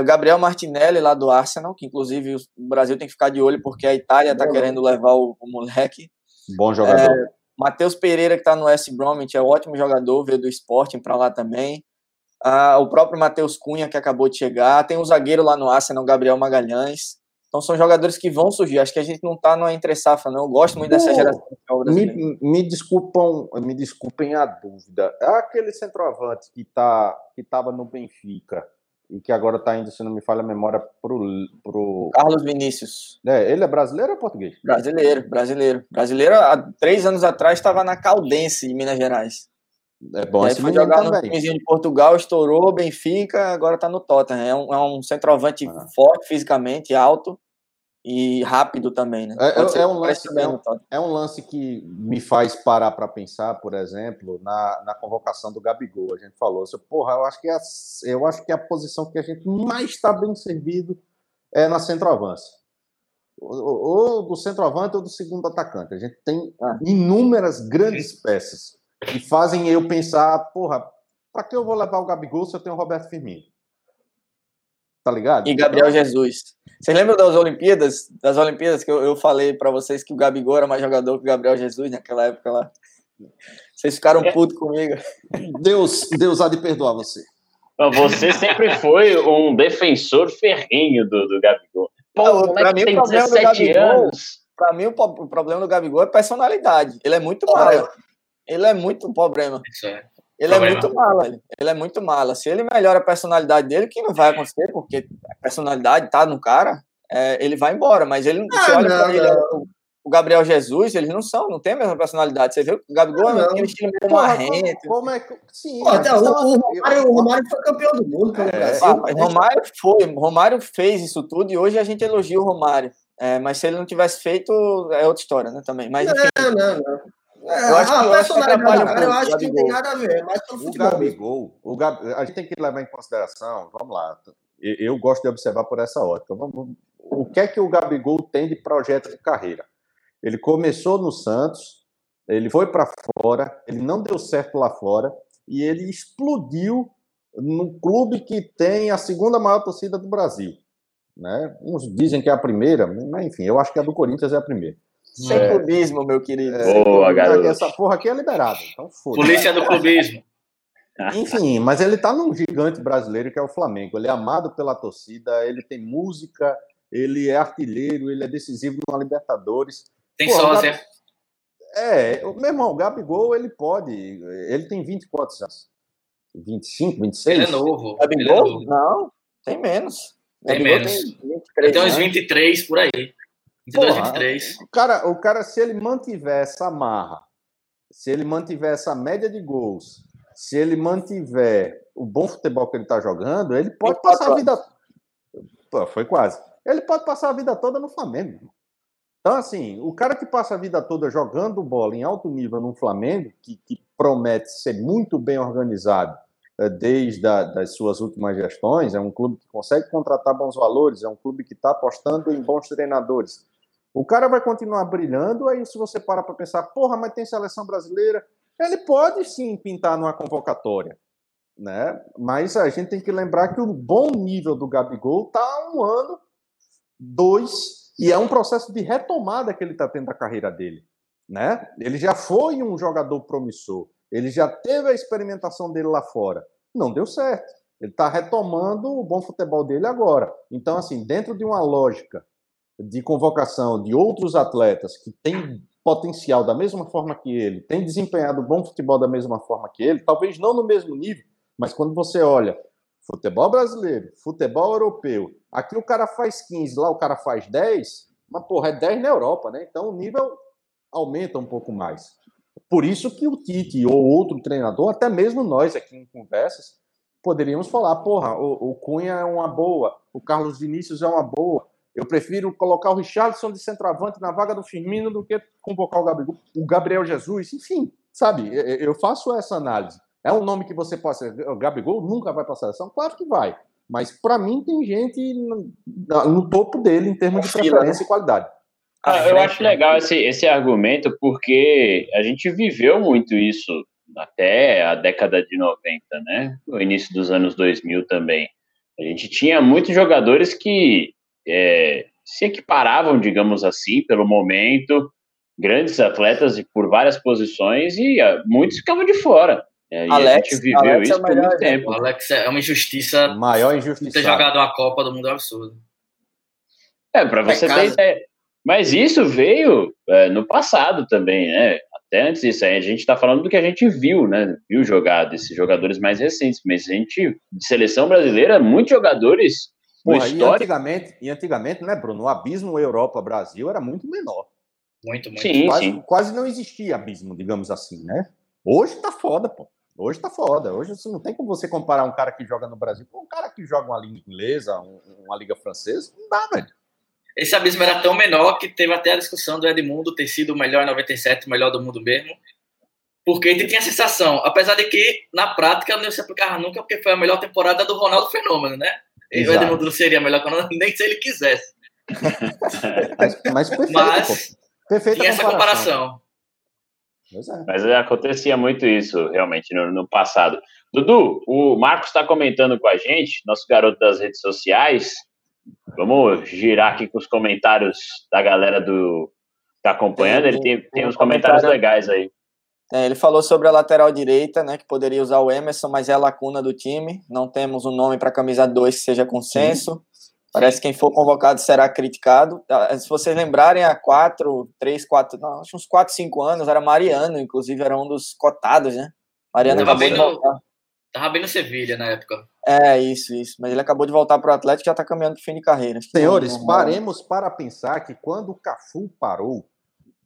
O Gabriel Martinelli lá do Arsenal, que inclusive o Brasil tem que ficar de olho porque a Itália está querendo levar o moleque. Bom jogador. Matheus Pereira, que está no West Bromwich, é um ótimo jogador, veio do Sporting para lá também. O próprio Matheus Cunha, que acabou de chegar. Tem um zagueiro lá no Arsenal, Gabriel Magalhães. Então são jogadores que vão surgir. Acho que a gente não está numa entre-safra, não. Eu gosto muito dessa geração. Me desculpem a dúvida. É aquele centroavante que estava no Benfica e que agora está indo, se não me falha a memória, pro Carlos Vinícius. Ele é brasileiro ou português? Brasileiro. Brasileiro, há 3 anos atrás, estava na Caldense, em Minas Gerais. É bom esse menino também. Foi jogar no timezinho de Portugal, estourou, Benfica, agora está no Tottenham. É um centroavante forte fisicamente, alto, E rápido também, né? É um lance que me faz parar para pensar, por exemplo, na convocação do Gabigol. A gente falou assim, porra, eu acho que a posição que a gente mais está bem servido é na centroavância. Ou do centroavante ou do segundo atacante. A gente tem inúmeras grandes peças que fazem eu pensar, porra, para que eu vou levar o Gabigol se eu tenho o Roberto Firmino? Tá ligado? E Gabriel Jesus. Vocês lembram das Olimpíadas? Das Olimpíadas que eu falei pra vocês que o Gabigol era mais jogador que o Gabriel Jesus naquela época lá. Vocês ficaram putos comigo. Deus há de perdoar você. Você sempre foi um defensor ferrenho do Gabigol. Pô, pra mim, tem 17 anos. Pra mim, o problema do Gabigol é personalidade. Ele é muito mala. Ele é muito problema. Ele é muito mala. Se ele melhora a personalidade dele, que não vai acontecer, porque a personalidade tá no cara, ele vai embora. Mas ele o Gabriel Jesus, eles não tem a mesma personalidade. Você viu que o Gabigol é aquele estilo meio marrento. Como é que... Sim, o Romário foi campeão do mundo pelo Brasil. Romário fez isso tudo e hoje a gente elogia o Romário. Mas se ele não tivesse feito, é outra história, né? Também. Mas, enfim, eu acho que não tem nada a ver, mas o Gabigol, a gente tem que levar em consideração, vamos lá, eu gosto de observar por essa ótica, o que é que o Gabigol tem de projeto de carreira? Ele começou no Santos, ele foi para fora, ele não deu certo lá fora, e ele explodiu no clube que tem a segunda maior torcida do Brasil, né? Uns dizem que é a primeira, mas enfim, eu acho que a do Corinthians é a primeira. Sem clubismo, meu querido. Boa, garoto. Essa porra aqui é liberada. Então foda-se. Polícia do clubismo. Enfim, mas ele tá num gigante brasileiro que é o Flamengo. Ele é amado pela torcida, ele tem música, ele é artilheiro, ele é decisivo na Libertadores. Tem sósia. Meu irmão, o Gabigol, ele tem 24 anos. 25, 26? Ele é novo. Gabigol? É novo. Não, tem menos. Tem então, uns 23 por aí. Porra, o cara, se ele mantiver essa marra, se ele mantiver essa média de gols, se ele mantiver o bom futebol que ele tá jogando, ele pode passar a vida... Pô, foi quase. Ele pode passar a vida toda no Flamengo. Então, assim, o cara que passa a vida toda jogando bola em alto nível no Flamengo, que promete ser muito bem organizado desde as suas últimas gestões, é um clube que consegue contratar bons valores, é um clube que está apostando em bons treinadores. O cara vai continuar brilhando, aí se você para para pensar, porra, mas tem seleção brasileira, ele pode sim pintar numa convocatória, né? Mas a gente tem que lembrar que o bom nível do Gabigol está há um ano, 2, e é um processo de retomada que ele está tendo da carreira dele, né? Ele já foi um jogador promissor, ele já teve a experimentação dele lá fora, não deu certo, ele está retomando o bom futebol dele agora. Então, assim, dentro de uma lógica de convocação de outros atletas que têm potencial da mesma forma que ele, têm desempenhado bom futebol da mesma forma que ele, talvez não no mesmo nível, mas quando você olha futebol brasileiro, futebol europeu, aqui o cara faz 15, lá o cara faz 10, mas porra, é 10 na Europa, né? Então o nível aumenta um pouco mais. Por isso que o Tite ou outro treinador, até mesmo nós aqui em conversas, poderíamos falar, porra, o Cunha é uma boa, o Carlos Vinícius é uma boa, eu prefiro colocar o Richarlison de centroavante na vaga do Firmino do que convocar o Gabriel Jesus, enfim, sabe? Eu faço essa análise. É um nome que você pode... O Gabigol nunca vai para a seleção? Claro que vai. Mas, para mim, tem gente no topo dele em termos de preferência e qualidade. Eu acho legal esse argumento porque a gente viveu muito isso até a década de 90, né? No início dos anos 2000 também. A gente tinha muitos jogadores que se equiparavam, digamos assim, pelo momento, grandes atletas por várias posições e muitos ficavam de fora. Alex, a gente viveu isso por muito tempo. Alex é uma injustiça. A maior injustiça. Ter jogado uma Copa do Mundo é absurdo. Pra você ter ideia. Mas isso veio no passado também, né? Até antes disso, a gente está falando do que a gente viu, né? Viu jogar desses jogadores mais recentes, mas a gente, de seleção brasileira, muitos jogadores no histórico... E antigamente, né, Bruno? O abismo Europa-Brasil era muito menor. Muito, muito. Sim, quase não existia abismo, digamos assim, né? Hoje tá foda, pô. Hoje tá foda. Hoje assim, não tem como você comparar um cara que joga no Brasil com um cara que joga uma liga inglesa, uma liga francesa. Não dá, velho. Esse abismo era tão menor que teve até a discussão do Edmundo ter sido o melhor em 97, o melhor do mundo mesmo. Porque ele tinha a sensação, apesar de que na prática não se aplicava nunca, porque foi a melhor temporada do Ronaldo Fenômeno, né? E o Edmundo não seria melhor que o Ronaldo, nem se ele quisesse. Mas perfeito, mas perfeita tinha essa comparação. Mas acontecia muito isso, realmente, no passado. Dudu, o Marcos está comentando com a gente, nosso garoto das redes sociais. Vamos girar aqui com os comentários da galera do que está acompanhando. Ele tem uns comentários legais aí. Ele falou sobre a lateral direita, né, que poderia usar o Emerson, mas é a lacuna do time. Não temos um nome para a camisa 2 que seja consenso. Parece que quem for convocado será criticado. Se vocês lembrarem, há 5 anos, era Mariano, inclusive, era um dos cotados, né? Mariano tava bem no Sevilha na época. É, isso. Mas ele acabou de voltar para o Atlético e já está caminhando para o fim de carreira. Senhores, paremos para pensar que quando o Cafu parou,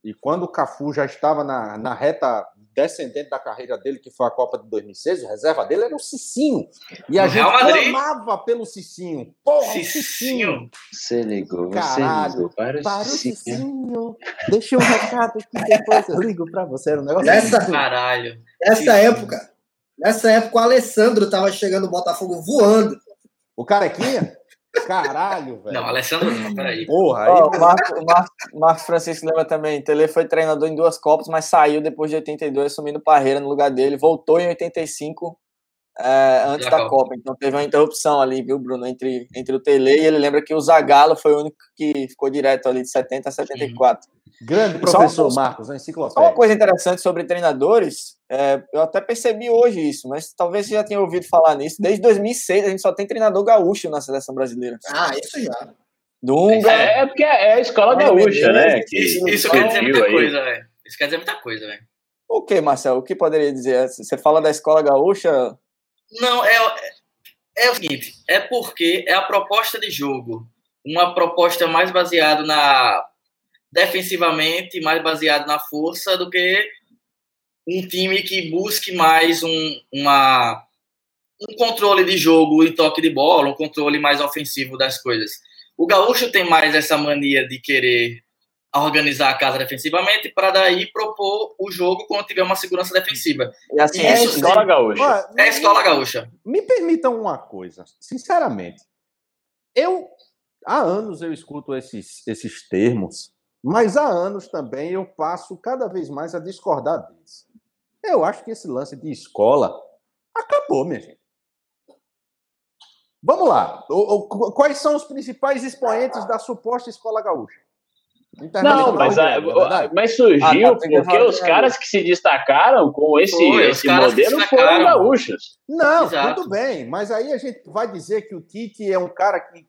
e quando o Cafu já estava na reta descendente da carreira dele, que foi a Copa de 2006, o reserva dele era o Cicinho. E a gente amava pelo Cicinho. Porra, Cicinho! Você ligou, caralho, você ligou para o Cicinho. Deixa um recado que depois eu ligo para você. Era um negócio caralho. Nessa época, o Alessandro tava chegando no Botafogo voando. O carequinha? Caralho, velho. Não, Alessandro não, peraí. Porra, aí. Oh, Marcos Francisco lembra também. Tele foi treinador em 2 Copas, mas saiu depois de 82, assumindo Parreira no lugar dele. Voltou em 85, antes da Copa. Então teve uma interrupção ali, viu, Bruno, entre o Tele e ele. Lembra que o Zagallo foi o único que ficou direto ali de 70 a 74. Grande professor Marcos, enciclopédia. Só uma coisa interessante sobre treinadores, eu até percebi hoje isso, mas talvez você já tenha ouvido falar nisso. Desde 2006 a gente só tem treinador gaúcho na seleção brasileira. Ah, isso já. Dunga. É porque é a escola gaúcha, né? Isso quer dizer muita coisa, velho. Isso quer dizer muita coisa, velho. O que, Marcelo? O que poderia dizer? Você fala da escola gaúcha? Não, é o seguinte, é porque é a proposta de jogo. Uma proposta mais baseada defensivamente, mais baseado na força do que um time que busque mais um controle de jogo e toque de bola, um controle mais ofensivo das coisas. O gaúcho tem mais essa mania de querer organizar a casa defensivamente para daí propor o jogo quando tiver uma segurança defensiva. E assim, é a escola gaúcha. É a escola gaúcha. Me permitam uma coisa, sinceramente. Há anos eu escuto esses termos, mas há anos também eu passo cada vez mais a discordar deles. Eu acho que esse lance de escola acabou, minha gente. Vamos lá. Quais são os principais expoentes da suposta escola gaúcha? Não, mas surgiu porque os caras que se destacaram com esse modelo foram gaúchos. Não, exato. Tudo bem. Mas aí a gente vai dizer que o Tite é um cara que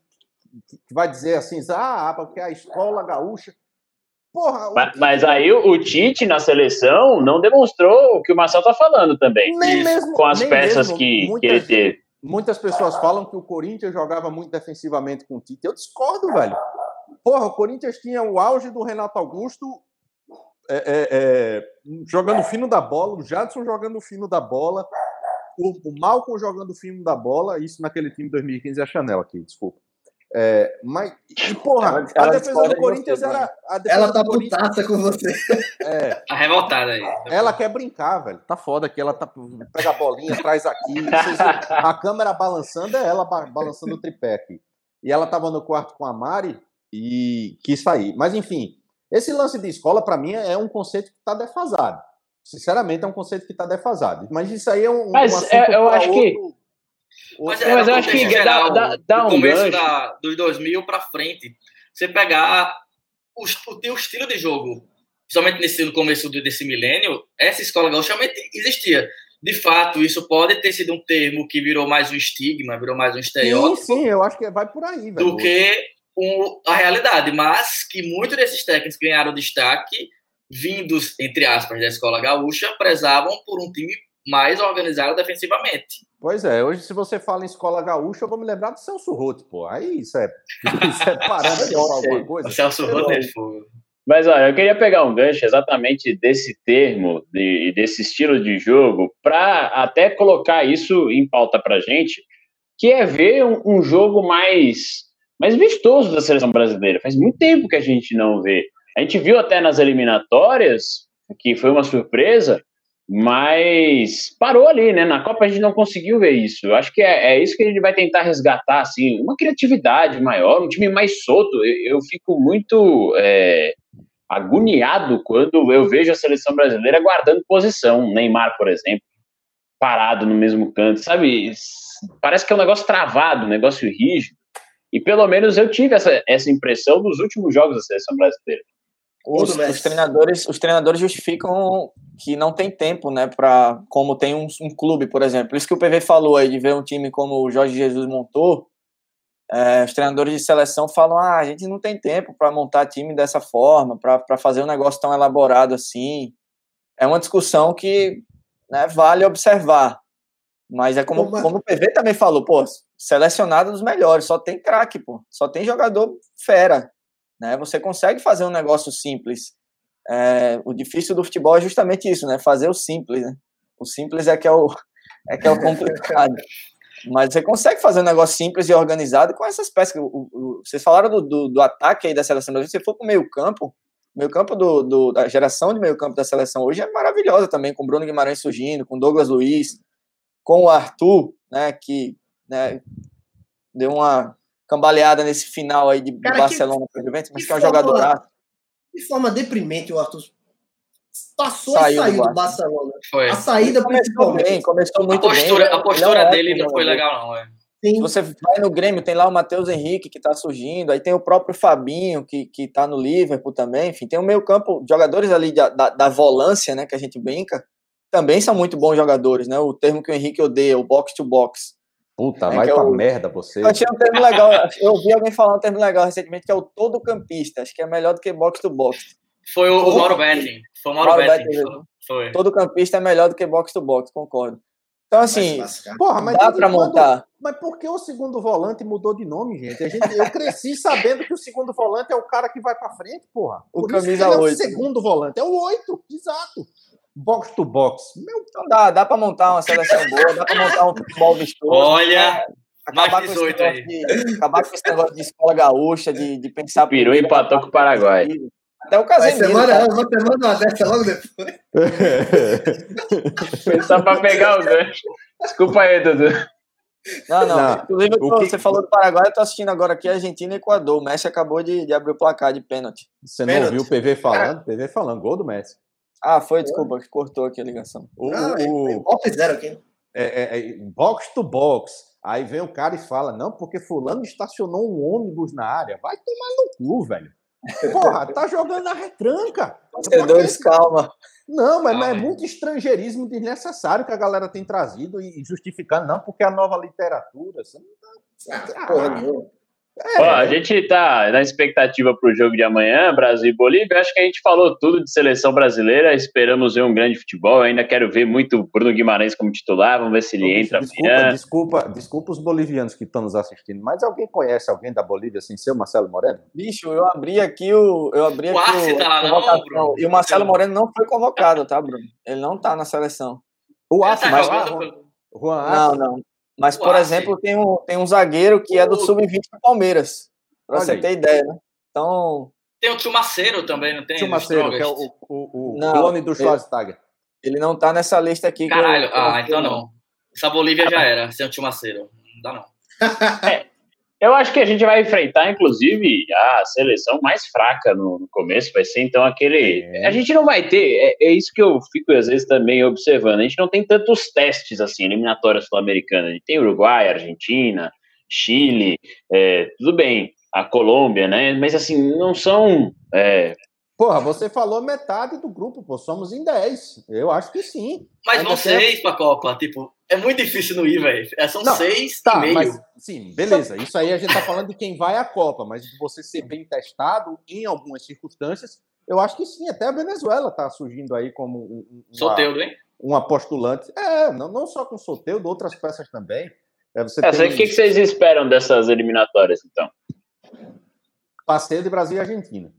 vai dizer assim, porque a escola gaúcha... Porra, mas aí o Tite, na seleção, não demonstrou o que o Marcelo está falando também. Nem mesmo, com as peças que ele teve. Muitas pessoas falam que o Corinthians jogava muito defensivamente com o Tite. Eu discordo, velho. Porra, o Corinthians tinha o auge do Renato Augusto jogando fino da bola, o Jadson jogando fino da bola, o Malcom jogando fino da bola, isso naquele time de 2015 é a Chanel aqui, desculpa. Mas, porra, a defesa do Corinthians era... Ela tá putaça com você. Tá revoltada aí. Ela quer brincar, velho. Tá foda que ela pega a bolinha, traz aqui. A câmera balançando, é ela balançando o tripé aqui. E ela tava no quarto com a Mari e quis sair. Mas, enfim, esse lance de escola, pra mim, é um conceito que tá defasado. Sinceramente, é um conceito que tá defasado. Mas isso aí é um assunto eu acho outro... que... Mas eu acho que geral, dá um começo dos 2000 para frente, você pegar o teu estilo de jogo, principalmente no começo desse milênio, essa escola gaúcha existia. De fato, isso pode ter sido um termo que virou mais um estigma, virou mais um estereótipo. Sim, eu acho que vai por aí. Velho. Do que a realidade, mas que muitos desses técnicos que ganharam destaque, vindos, entre aspas, da escola gaúcha, prezavam por um time mais organizado defensivamente. Pois é, hoje se você fala em escola gaúcha, eu vou me lembrar do Celso Roth, pô. Aí isso é parada de alguma coisa. O Celso Roth é fogo. Mas olha, eu queria pegar um gancho exatamente desse termo, desse estilo de jogo, para até colocar isso em pauta pra gente, que é ver um jogo mais mais vistoso da seleção brasileira. Faz muito tempo que a gente não vê. A gente viu até nas eliminatórias, que foi uma surpresa, mas parou ali, né? Na Copa a gente não conseguiu ver isso. Eu acho que é isso que a gente vai tentar resgatar, assim, uma criatividade maior, um time mais solto. Eu fico muito agoniado quando eu vejo a seleção brasileira guardando posição. Neymar, por exemplo, parado no mesmo canto, sabe? Parece que é um negócio travado, um negócio rígido. E pelo menos eu tive essa impressão nos últimos jogos da seleção brasileira. Os treinadores justificam que não tem tempo, né, para como tem um clube, por exemplo. Isso que o PV falou aí, de ver um time como o Jorge Jesus montou, os treinadores de seleção falam, a gente não tem tempo para montar time dessa forma, para fazer um negócio tão elaborado assim. É uma discussão que, né, vale observar. Mas é como o PV também falou, pô, selecionado dos melhores, só tem craque, pô, só tem jogador fera, né? Você consegue fazer um negócio simples. O difícil do futebol é justamente isso, né? Fazer o simples, né? O simples é que é o complicado. Mas você consegue fazer um negócio simples e organizado com essas peças. Vocês falaram do ataque aí da seleção brasileira. Se for pro meio-campo da geração de meio-campo da seleção hoje é maravilhosa também, com o Bruno Guimarães surgindo, com o Douglas Luiz, com o Arthur, né? Que, né, deu uma cambaleada nesse final aí de Barcelona para o Juventus, mas que é um jogador. De forma deprimente, o Arthur saiu do Barcelona. Foi. A saída começou muito bem. A postura dele não foi legal, não. Sim. Você vai no Grêmio, tem lá o Matheus Henrique que está surgindo, aí tem o próprio Fabinho que está no Liverpool também, enfim, tem o meio campo, jogadores ali da volância, né, que a gente brinca, também são muito bons jogadores, né, o termo que o Henrique odeia, o box-to-box. Puta, vai pra merda você. Eu tinha um termo legal, eu ouvi alguém falar um termo legal recentemente, que é o todo-campista. Acho que é melhor do que box-to-box. Foi o Mauro Betting. Foi o Mauro Betting. Foi. Todo-campista é melhor do que box-to-box, concordo. Então, assim, mas dá pra montar. Mas por que o segundo volante mudou de nome, gente? Eu cresci sabendo que o segundo volante é o cara que vai pra frente, porra. O por camisa isso que 8. Ele é o segundo volante, é o 8, exato. Box to box. Meu, dá pra montar uma seleção boa, dá pra montar um futebol vistoso. Olha, acabar com, aí. Acabar com esse negócio de escola gaúcha, de pensar... O Peru empatou com o Paraguai. Até o Casemiro. Você manda uma dessa logo depois. Foi só pra pegar o gancho. Desculpa aí, Dudu. Não. Inclusive, você falou do Paraguai, eu tô assistindo agora aqui Argentina e Equador. O Messi acabou de abrir o placar de pênalti. Você não ouviu o PV falando? PV falando, gol do Messi. Ah, foi, desculpa, que cortou aqui a ligação. Box to box. Aí vem o cara e fala, não, porque fulano estacionou um ônibus na área. Vai tomar no cu, velho. Porra, tá jogando na retranca. Torcedores, calma. Não, mas é muito estrangeirismo desnecessário que a galera tem trazido e justificando, não, porque a nova literatura... Assim, a gente tá na expectativa pro jogo de amanhã, Brasil e Bolívia. Acho que a gente falou tudo de seleção brasileira. Esperamos ver um grande futebol. Eu ainda quero ver muito o Bruno Guimarães como titular. Vamos ver se ele entra amanhã. Desculpa os bolivianos que estão nos assistindo, mas alguém conhece alguém da Bolívia sem ser o Marcelo Moreno? Bicho, eu abri aqui o... E o Marcelo Moreno não foi convocado, tá, Bruno? Ele não tá na seleção. O Arce, mas... Não. Mas, por exemplo, tem um zagueiro que é do sub-20 do Palmeiras. Pra você ter ideia, né? Então... Tem o Chumaceiro também, não tem? Chumaceiro, que é o clone do Schwarzenegger. Ele não tá nessa lista aqui. Caralho, então não. Essa Bolívia já era, sem o Chumaceiro. Não dá, não. Eu acho que a gente vai enfrentar, inclusive, a seleção mais fraca no começo. Vai ser, então, aquele... A gente não vai ter... É isso que eu fico, às vezes, também observando. A gente não tem tantos testes, assim, eliminatórias sul-americanas. A gente tem Uruguai, Argentina, Chile, tudo bem, a Colômbia, né? Mas, assim, não são... Porra, você falou metade do grupo, pô. Somos em 10. Eu acho que sim. Mas vão 6 pra Copa, tipo... É muito difícil não ir, velho. São 6 e meio. Mas, sim, beleza. Isso aí a gente tá falando de quem vai à Copa, mas de você ser bem testado em algumas circunstâncias, eu acho que sim. Até a Venezuela tá surgindo aí como Soteldo, hein? Uma postulante. Não só com Soteldo, outras peças também. O que vocês esperam dessas eliminatórias, então? Passeio de Brasil e Argentina.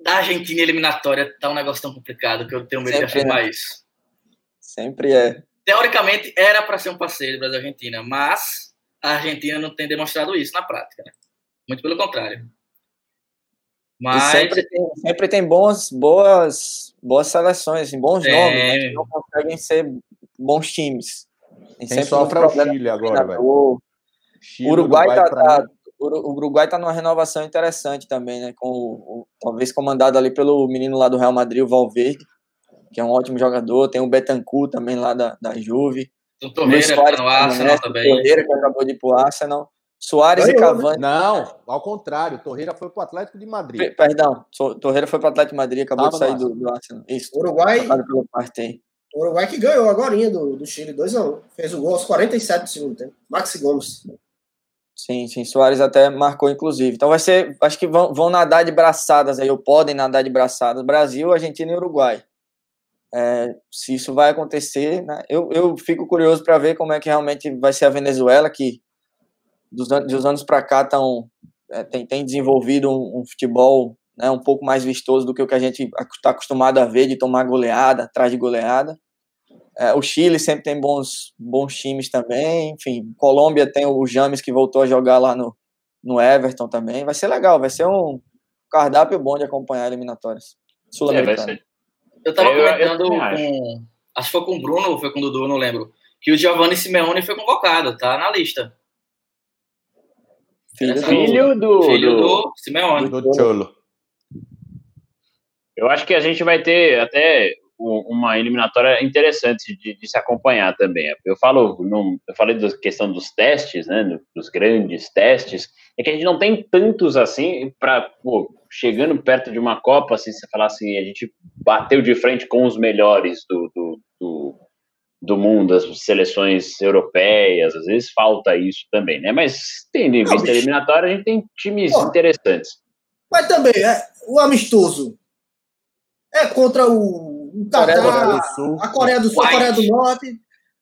Da Argentina eliminatória tá um negócio tão complicado que eu tenho medo de afirmar isso. Sempre é. Teoricamente, era para ser um passeio do Brasil e Argentina, mas a Argentina não tem demonstrado isso na prática, né? Muito pelo contrário. Mas... Sempre tem boas seleções, bons nomes, que não conseguem ser bons times. Tem só para o Chile agora, velho. O Uruguai tá numa renovação interessante também, né? Talvez comandado ali pelo menino lá do Real Madrid, o Valverde, que é um ótimo jogador. Tem o Betancourt também lá da Juve. O Torreira que tá no Arsenal também. O Torreira que acabou de ir pro Arsenal. Soares e Cavani. Não, ao contrário, Torreira foi pro Atlético de Madrid. Perdão, Torreira foi pro Atlético de Madrid, acabou de sair do Arsenal. Isso. O Uruguai que ganhou agorinha do Chile, 2-1. Fez o gol aos 47 do segundo tempo. Maxi Gomes. Sim, Soares até marcou, inclusive. Então vai ser, acho que vão nadar de braçadas aí, ou podem nadar de braçadas. Brasil, Argentina e Uruguai. Se isso vai acontecer, né? Eu fico curioso para ver como é que realmente vai ser a Venezuela, que dos anos para cá tem desenvolvido um futebol, né, um pouco mais vistoso do que o que a gente está acostumado a ver, de tomar goleada atrás de goleada. O Chile sempre tem bons times também, enfim. Colômbia tem o James, que voltou a jogar lá no Everton também. Vai ser legal, vai ser um cardápio bom de acompanhar eliminatórias sul-americanas. Eu tava comentando acho que foi com o Bruno ou foi com o Dudu, não lembro, que o Giovanni Simeone foi convocado, tá na lista. Filho do Simeone. Do Cholo. Eu acho que a gente vai ter até uma eliminatória interessante de se acompanhar também. Eu falei da questão dos testes, né, dos grandes testes, é que a gente não tem tantos assim, chegando perto de uma Copa, assim, você falar assim, a gente bateu de frente com os melhores do mundo, as seleções europeias, às vezes falta isso também, né? Mas tendo em vista eliminatória, a gente tem times interessantes. Mas também, o amistoso é contra o Qatar, a Coreia do Sul, a Coreia do Norte.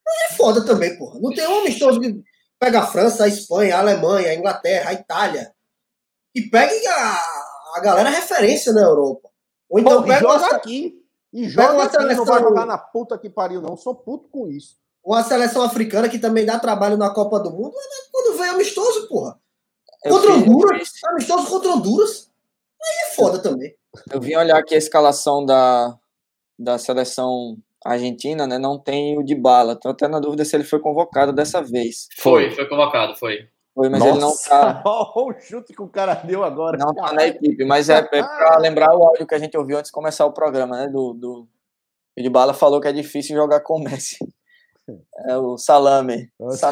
Mas é foda também, porra. Não tem um amistoso que pega a França, a Espanha, a Alemanha, a Inglaterra, a Itália e pega a galera referência na Europa. Ou então pega aqui. E joga a seleção, não vai jogar na puta que pariu, não. Sou puto com isso. Ou a seleção africana, que também dá trabalho na Copa do Mundo, quando vem amistoso, porra. Amistoso contra Honduras. Aí é foda também. Eu vim olhar aqui a escalação da seleção argentina, né? Não tem o Dybala. Tô até na dúvida se ele foi convocado dessa vez. Foi convocado, foi. Foi, mas nossa, ele não tá... Olha o chute que o cara deu agora. Não tá na equipe, mas pra lembrar o áudio que a gente ouviu antes de começar o programa, né? O Dybala falou que é difícil jogar com o Messi. É o salame. Mas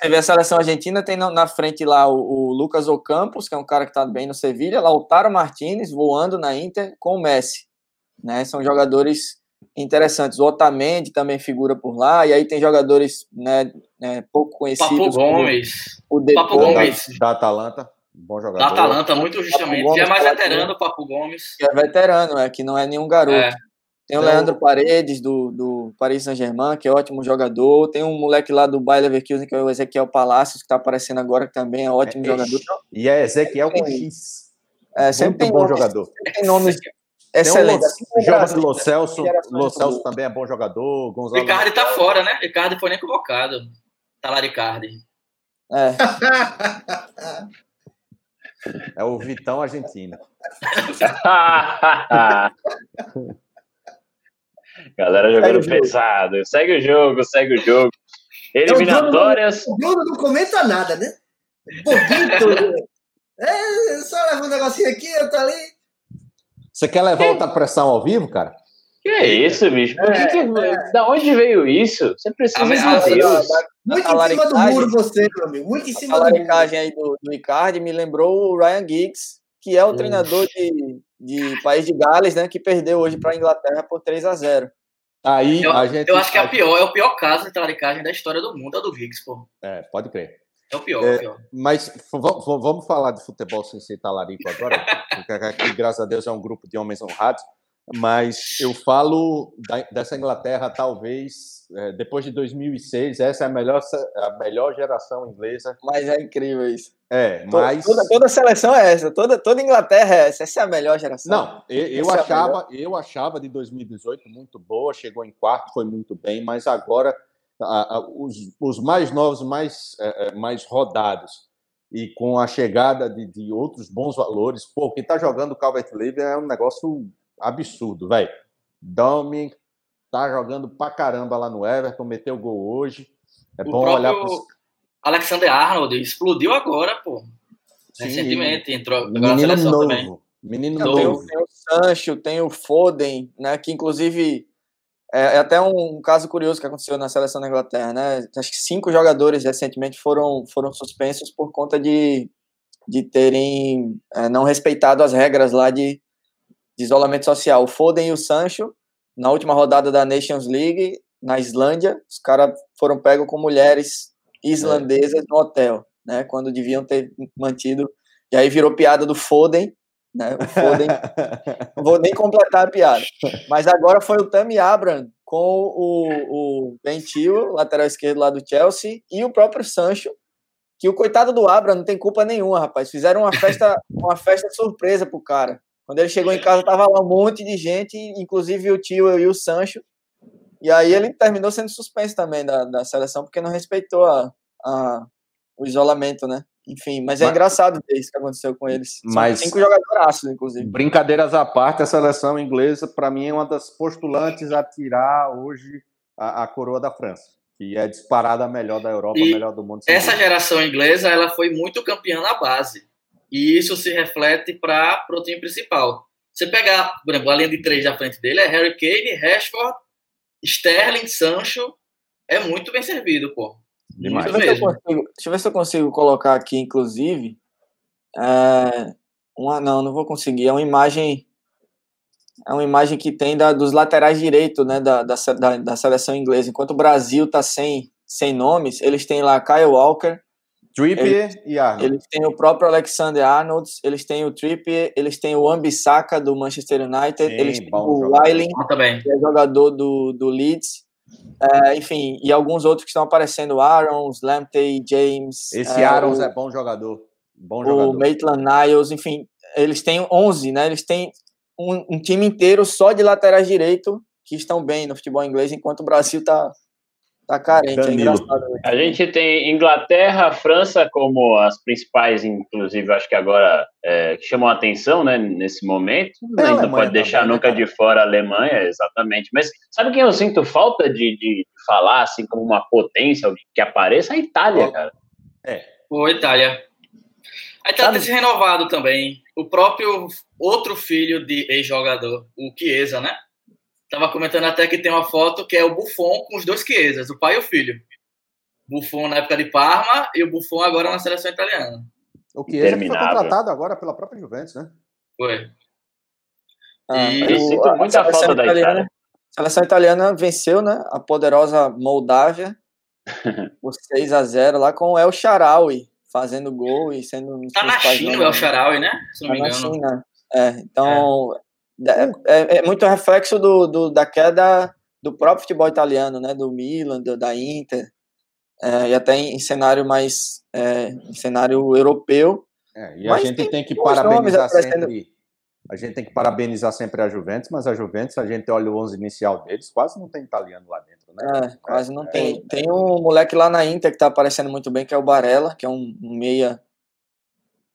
você vê a seleção argentina, tem na frente lá o Lucas Ocampos, que é um cara que tá bem no Sevilha, Lautaro Martínez voando na Inter com o Messi. Né? São jogadores... interessantes. O Otamendi também figura por lá, e aí tem jogadores, né, pouco conhecidos. Papo Gomes. Papo Gomes. Da Atalanta. Bom jogador. Da Atalanta, muito justamente. Gomes, já é mais veterano o Papo Gomes. Já é veterano, que não é nenhum garoto. É. Tem o Leandro Paredes, do Paris Saint-Germain, que é ótimo jogador. Tem um moleque lá do Bayer Leverkusen, que é o Ezequiel Palacios, que tá aparecendo agora, que também é ótimo jogador. E é Ezequiel com X. Sempre bom jogador. Tem nomes... Excelente. Jorge Lo Celso. Lo Celso também é bom jogador. Gonzalo Icardi tá fora, né? Icardi foi nem convocado. Tá lá Icardi. É o Vitão argentino. Galera jogando pesado. Segue o jogo. Eliminatórias. O Bruno não comenta nada, né? Só leva um negocinho aqui, eu tô ali. Você quer levar outra pressão ao vivo, cara? Que é isso, bicho? Da onde veio isso? Você precisa de Deus. Muito em cima do muro você, meu amigo. Muito em cima do muro. A laricagem aí do Icardi me lembrou o Ryan Giggs, que é o treinador de País de Gales, né? Que perdeu hoje para a Inglaterra por 3-0. Aí, eu acho que é o pior caso de laricagem da história do mundo, é do Giggs, pô. Pode crer. É o pior, Mas vamos falar de futebol sem ser talarico agora, que graças a Deus é um grupo de homens honrados, mas eu falo dessa Inglaterra, talvez, depois de 2006, essa é a melhor geração inglesa. Mas é incrível isso. Mas... Toda seleção é essa, toda Inglaterra é essa é a melhor geração. Não, eu achava de 2018 muito boa, chegou em quarto, foi muito bem, mas agora... os mais novos, mais rodados. E com a chegada de outros bons valores, pô, quem tá jogando o Calvert-Lewin é um negócio absurdo, velho. Dalming tá jogando pra caramba lá no Everton, meteu gol hoje. É bom olhar para o Alexander-Arnold explodiu agora, pô. Sim, recentemente entrou agora na seleção novo, também. Menino novo. Tem o Sancho, tem o Foden, né, que inclusive é até um caso curioso que aconteceu na seleção da Inglaterra, né? Acho que 5 jogadores recentemente foram suspensos por conta de terem não respeitado as regras lá de isolamento social. O Foden e o Sancho, na última rodada da Nations League, na Islândia, os caras foram pegos com mulheres islandesas no hotel, né? Quando deviam ter mantido... E aí virou piada do Foden, né? O Foden, não vou nem completar a piada, mas agora foi o Tammy Abraham com o Ben Chilwell, lateral esquerdo lá do Chelsea, e o próprio Sancho, que o coitado do Abraham não tem culpa nenhuma, rapaz, fizeram uma festa surpresa pro cara, quando ele chegou em casa tava lá um monte de gente, inclusive o Chilwell e o Sancho, e aí ele terminou sendo suspenso também da seleção, porque não respeitou o isolamento, né? Enfim, mas é engraçado ver isso que aconteceu com eles. Mas, 5 jogadoraços, inclusive. Brincadeiras à parte, a seleção inglesa, para mim, é uma das postulantes a tirar hoje a coroa da França, que é disparada a melhor da Europa, a melhor do mundo. Essa geração inglesa, ela foi muito campeã na base, e isso se reflete para o time principal. Você pegar, por exemplo, a linha de 3 da frente dele é Harry Kane, Rashford, Sterling, Sancho, é muito bem servido, pô. Demais. Deixa eu ver se eu consigo colocar aqui, inclusive. Não vou conseguir. É uma imagem que tem dos laterais direitos, né, da seleção inglesa. Enquanto o Brasil está sem nomes, eles têm lá Kyle Walker, Trippier e Arnold. Eles têm o próprio Alexander-Arnold, eles têm o Trippier, eles têm o Wan-Bissaka do Manchester United, sim, eles têm o Wailing, que é jogador do Leeds. Enfim, e alguns outros que estão aparecendo, Arons, Lamptey, James. Esse Arons é bom jogador. O Maitland-Niles, enfim, eles têm 11, né? Eles têm um time inteiro só de laterais direito que estão bem no futebol inglês, enquanto o Brasil tá carente. É engraçado. A gente tem Inglaterra, França como as principais, inclusive, acho que agora que chamam a atenção, né, nesse momento. Não pode também, deixar nunca de fora a Alemanha, exatamente. Mas sabe quem eu sinto falta de falar, assim, como uma potência que apareça? A Itália, cara. Pô, Itália. A Itália tem se renovado também. O próprio outro filho de ex-jogador, o Chiesa, né? Tava comentando até que tem uma foto que é o Buffon com os 2 Chiesas, o pai e o filho. Buffon na época de Parma e o Buffon agora na seleção italiana. O Chiesa foi contratado agora pela própria Juventus, né? Foi. Eu sinto muita falta da Itália. A seleção italiana venceu, né, a poderosa Moldávia por 6-0 lá com o El Shaarawy fazendo gol e sendo... Tá na China o El Shaarawy, né? Se não me engano. Tá na China. Então... É muito reflexo da queda do próprio futebol italiano, né? Do Milan, da Inter, e até em cenário mais em cenário europeu. E a gente tem que parabenizar sempre. A gente tem que parabenizar sempre a Juventus, mas a Juventus, a gente olha o 11 inicial deles, quase não tem italiano lá dentro, né? Quase não tem. Tem um moleque lá na Inter que tá aparecendo muito bem, que é o Barella, que é um meia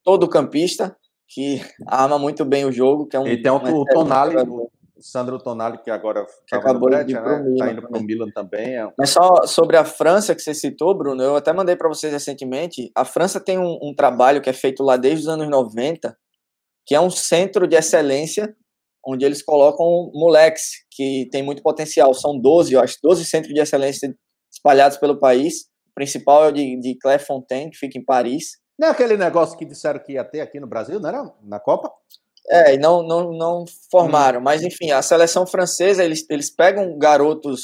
todo campista, que arma muito bem o jogo, que é um... E tem o Tonali, o Sandro Tonali, que agora acabou de ir pro Milan, tá indo pro Milan também. Mas só sobre a França que você citou, Bruno, eu até mandei para vocês recentemente, a França tem um trabalho que é feito lá desde os anos 90, que é um centro de excelência, onde eles colocam moleques que tem muito potencial, são 12, eu acho, 12 centros de excelência espalhados pelo país, o principal é o de Clairefontaine, que fica em Paris. Não é aquele negócio que disseram que ia ter aqui no Brasil, não era? Na Copa? E não formaram. Mas, enfim, a seleção francesa, eles pegam garotos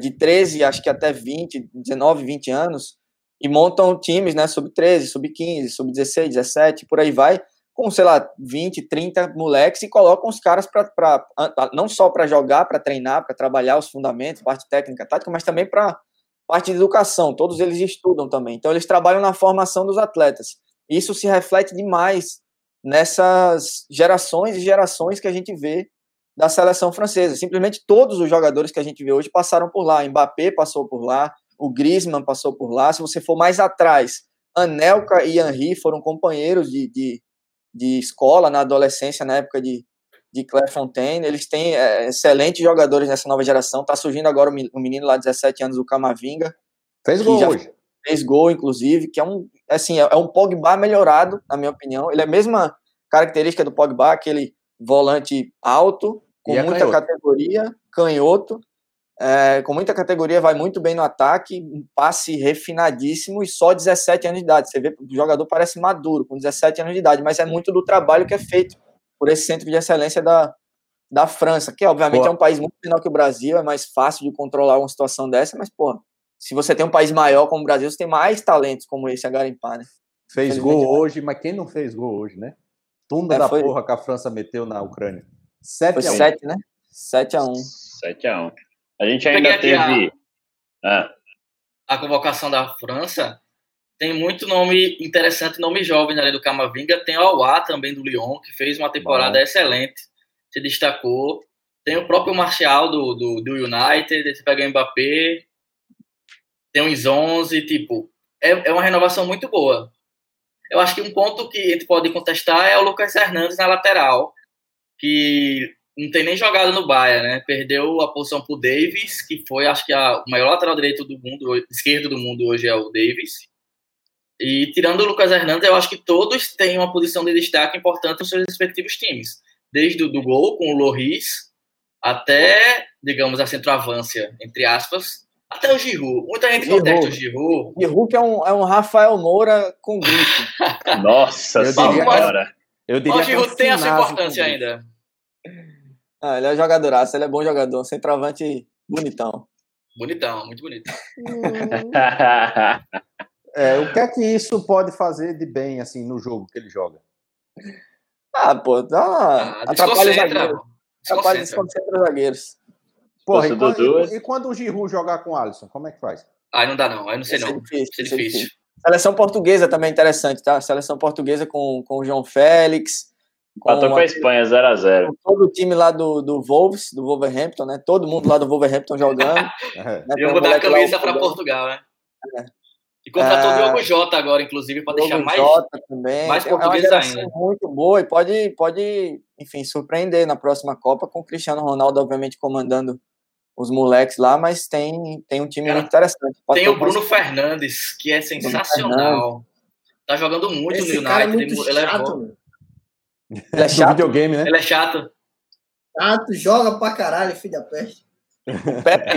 de 13, acho que até 20, 19, 20 anos, e montam times, né, sub-13, sub-15, sub-16, 17, por aí vai, com, sei lá, 20, 30 moleques, e colocam os caras para não só para jogar, para treinar, para trabalhar os fundamentos, parte técnica, tática, mas também para... parte de educação, todos eles estudam também. Então, eles trabalham na formação dos atletas. Isso se reflete demais nessas gerações e gerações que a gente vê da seleção francesa. Simplesmente todos os jogadores que a gente vê hoje passaram por lá. Mbappé passou por lá, o Griezmann passou por lá. Se você for mais atrás, Anelka e Henry foram companheiros de escola na adolescência, na época de Clairefontaine. Eles têm excelentes jogadores nessa nova geração. Está surgindo agora um menino lá de 17 anos, o Camavinga. Fez gol hoje. Fez gol, inclusive, que é um Pogba melhorado, na minha opinião. Ele é a mesma característica do Pogba, aquele volante alto, com muita categoria, canhoto, com muita categoria, vai muito bem no ataque, um passe refinadíssimo e só 17 anos de idade. Você vê que o jogador parece maduro, com 17 anos de idade, mas é muito do trabalho que é feito por esse centro de excelência da França, que obviamente é um país muito menor que o Brasil, é mais fácil de controlar uma situação dessa, mas, porra, se você tem um país maior como o Brasil, você tem mais talentos como esse a garimpar, né? Fez gol hoje, mas quem não fez gol hoje, né? Tunda da porra que a França meteu na Ucrânia. 7-1, né? 7-1. 7-1. A gente ainda teve... A convocação da França tem muito nome interessante, nome jovem na área do Camavinga. Tem o Aouar também do Lyon, que fez uma temporada excelente, se destacou. Tem o próprio Martial do United, você pega o Mbappé. Tem uns 11, é uma renovação muito boa. Eu acho que um ponto que a gente pode contestar é o Lucas Hernandes na lateral, que não tem nem jogado no Bayern, né? Perdeu a posição pro Davis, que foi, acho que, o maior lateral direito do mundo, esquerdo do mundo hoje é o Davis. E tirando o Lucas Hernandes, eu acho que todos têm uma posição de destaque importante nos seus respectivos times. Desde o do gol, com o Lloris, até, digamos, a centroavância, entre aspas, até o Giroud. Muita gente contesta o Giroud. Giroud que é um Rafael Moura com grupo. Nossa senhora. O Giroud tem essa importância ainda. Ele é jogadoraço, ele é bom jogador. Centroavante bonitão. Bonitão, muito bonito. O que é que isso pode fazer de bem assim no jogo que ele joga? Atrapalha os zagueiros. Atrapalha os zagueiros. Porra, e quando o Giroud jogar com o Alisson, como é que faz? Não dá não, aí não sei não. Isso é difícil. Seleção portuguesa também é interessante, tá? Seleção portuguesa com o João Félix. Batou com a Espanha, 0-0. Todo o time lá do Wolves, do Wolverhampton, né? Todo mundo lá do Wolverhampton jogando. Eu vou dar a camisa para Portugal, né? E contratou o Diogo Jota agora, inclusive, para deixar mais português ainda. É uma geração muito boa e pode, enfim, surpreender na próxima Copa, com o Cristiano Ronaldo, obviamente, comandando os moleques lá, mas tem um time muito interessante. Tem o Bruno Fernandes, que é sensacional. Tá jogando muito esse no United. Ele é chato. Videogame, né? Ele é chato. Chato, joga pra caralho, filho da peste. O Pepe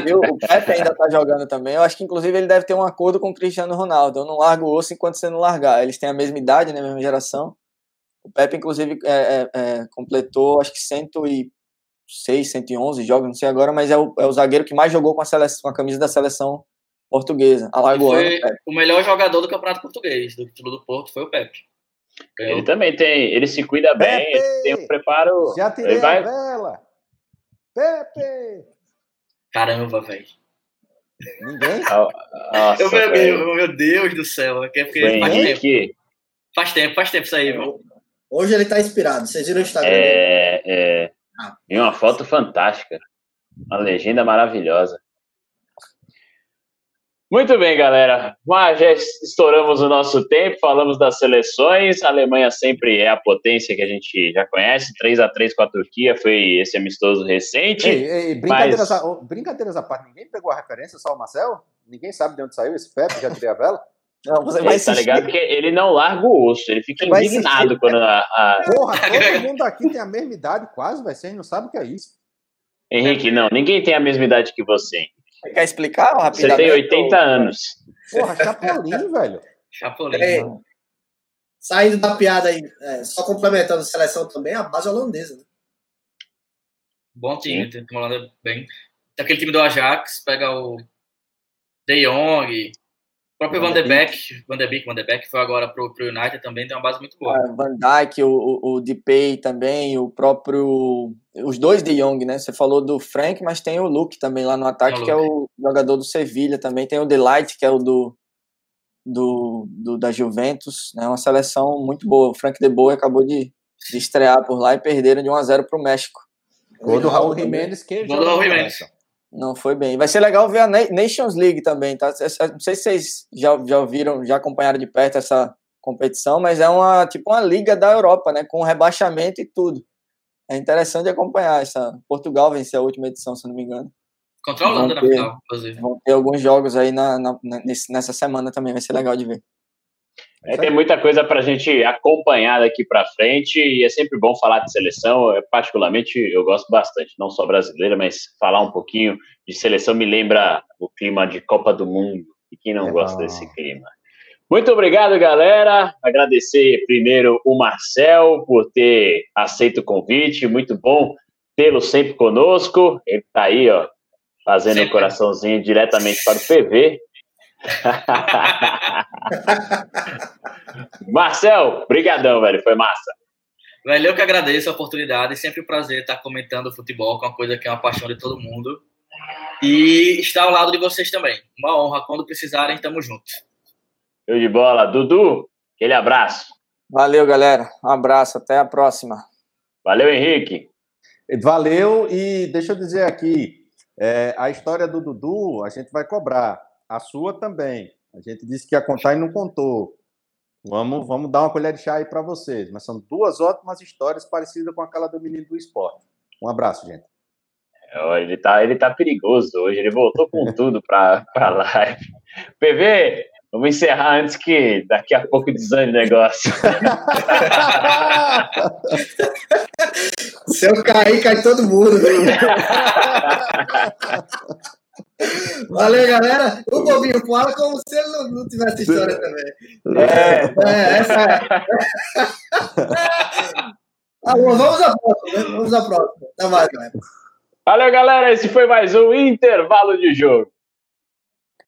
ainda tá jogando também. Eu acho que, inclusive, ele deve ter um acordo com o Cristiano Ronaldo. Eu não largo o osso enquanto você não largar. Eles têm a mesma idade, né? A mesma geração. O Pepe, inclusive, completou, acho que 111 jogos, não sei agora, mas é o zagueiro que mais jogou com a camisa da seleção portuguesa. O melhor jogador do Campeonato Português, do título do Porto, foi o Pepe. Ele também tem, ele se cuida bem, Pepe, ele tem um preparo. Já tirei a vela! Pepe! Caramba, velho. Ninguém? Nossa, meu Deus do céu. Faz tempo isso aí, viu? Hoje ele tá inspirado, vocês viram o Instagram dele? E uma foto fantástica. Uma legenda maravilhosa. Muito bem, galera. Mas já estouramos o nosso tempo, falamos das seleções. A Alemanha sempre é a potência que a gente já conhece. 3-3 com a Turquia foi esse amistoso recente. Brincadeiras à parte, ninguém pegou a referência, só o Marcel? Ninguém sabe de onde saiu esse Pepe, já tirei a vela? Não, você vai tá ligado que ele não larga o osso, ele fica indignado quando Porra, todo mundo aqui tem a mesma idade quase, velho, vocês não sabem o que é isso. Henrique, não, ninguém tem a mesma idade que você. Você quer explicar rapidamente? Você tem 80 anos. Porra, Chapolin, velho. Chapolin. Saindo da piada aí, só complementando a seleção também, a base holandesa. Né? Bom time, tem uma Holanda bem. Tem aquele time do Ajax, pega o De Jong, o próprio Van de Beek foi agora pro United também, tem uma base muito boa. Van Dijk, o Depay também, o próprio... Os dois De Jong, né? Você falou do Frank, mas tem o Luke também lá no ataque, que é o jogador do Sevilha também. Tem o Delight, que é o da Juventus. É, né? Uma seleção muito boa. O Frank de Boer acabou de estrear por lá e perderam de 1-0 pro México. Gol do Raul Jiménez. Não foi bem. Vai ser legal ver a Nations League também, tá? Não sei se vocês já ouviram, já acompanharam de perto essa competição, mas é uma tipo uma liga da Europa, né? Com rebaixamento e tudo. É interessante acompanhar essa. Portugal venceu a última edição, se não me engano. Contra a Holanda na final, inclusive. Vão ter alguns jogos aí nessa semana também, vai ser legal de ver. Tem muita coisa pra gente acompanhar daqui pra frente e é sempre bom falar de seleção. Particularmente, eu gosto bastante, não só brasileira, mas falar um pouquinho de seleção me lembra o clima de Copa do Mundo. E quem não gosta desse clima? Muito obrigado, galera. Agradecer primeiro o Marcel por ter aceito o convite. Muito bom tê-lo sempre conosco. Ele tá aí, ó, fazendo sempre. Um coraçãozinho diretamente para o PV. Marcel, brigadão, velho, foi massa. Velho, eu que agradeço a oportunidade, sempre um prazer estar comentando futebol, que é uma coisa que é uma paixão de todo mundo, e estar ao lado de vocês também, uma honra, quando precisarem, tamo junto. Show de bola, Dudu, aquele abraço. Valeu, galera, um abraço, até a próxima. Valeu, Henrique. Valeu, e deixa eu dizer aqui, a história do Dudu, a gente vai cobrar. A sua também. A gente disse que ia contar e não contou. Vamos dar uma colher de chá aí para vocês. Mas são duas ótimas histórias parecidas com aquela do menino do esporte. Um abraço, gente. Ele tá perigoso hoje. Ele voltou com tudo para a live. PV, vamos encerrar antes que daqui a pouco desane o negócio. Se eu cair, cai todo mundo. Valeu, galera. O Bobinho fala como se ele não tivesse história também. Essa é. Tá bom, vamos à próxima. Até mais, galera. Valeu, galera. Esse foi mais um Intervalo de Jogo.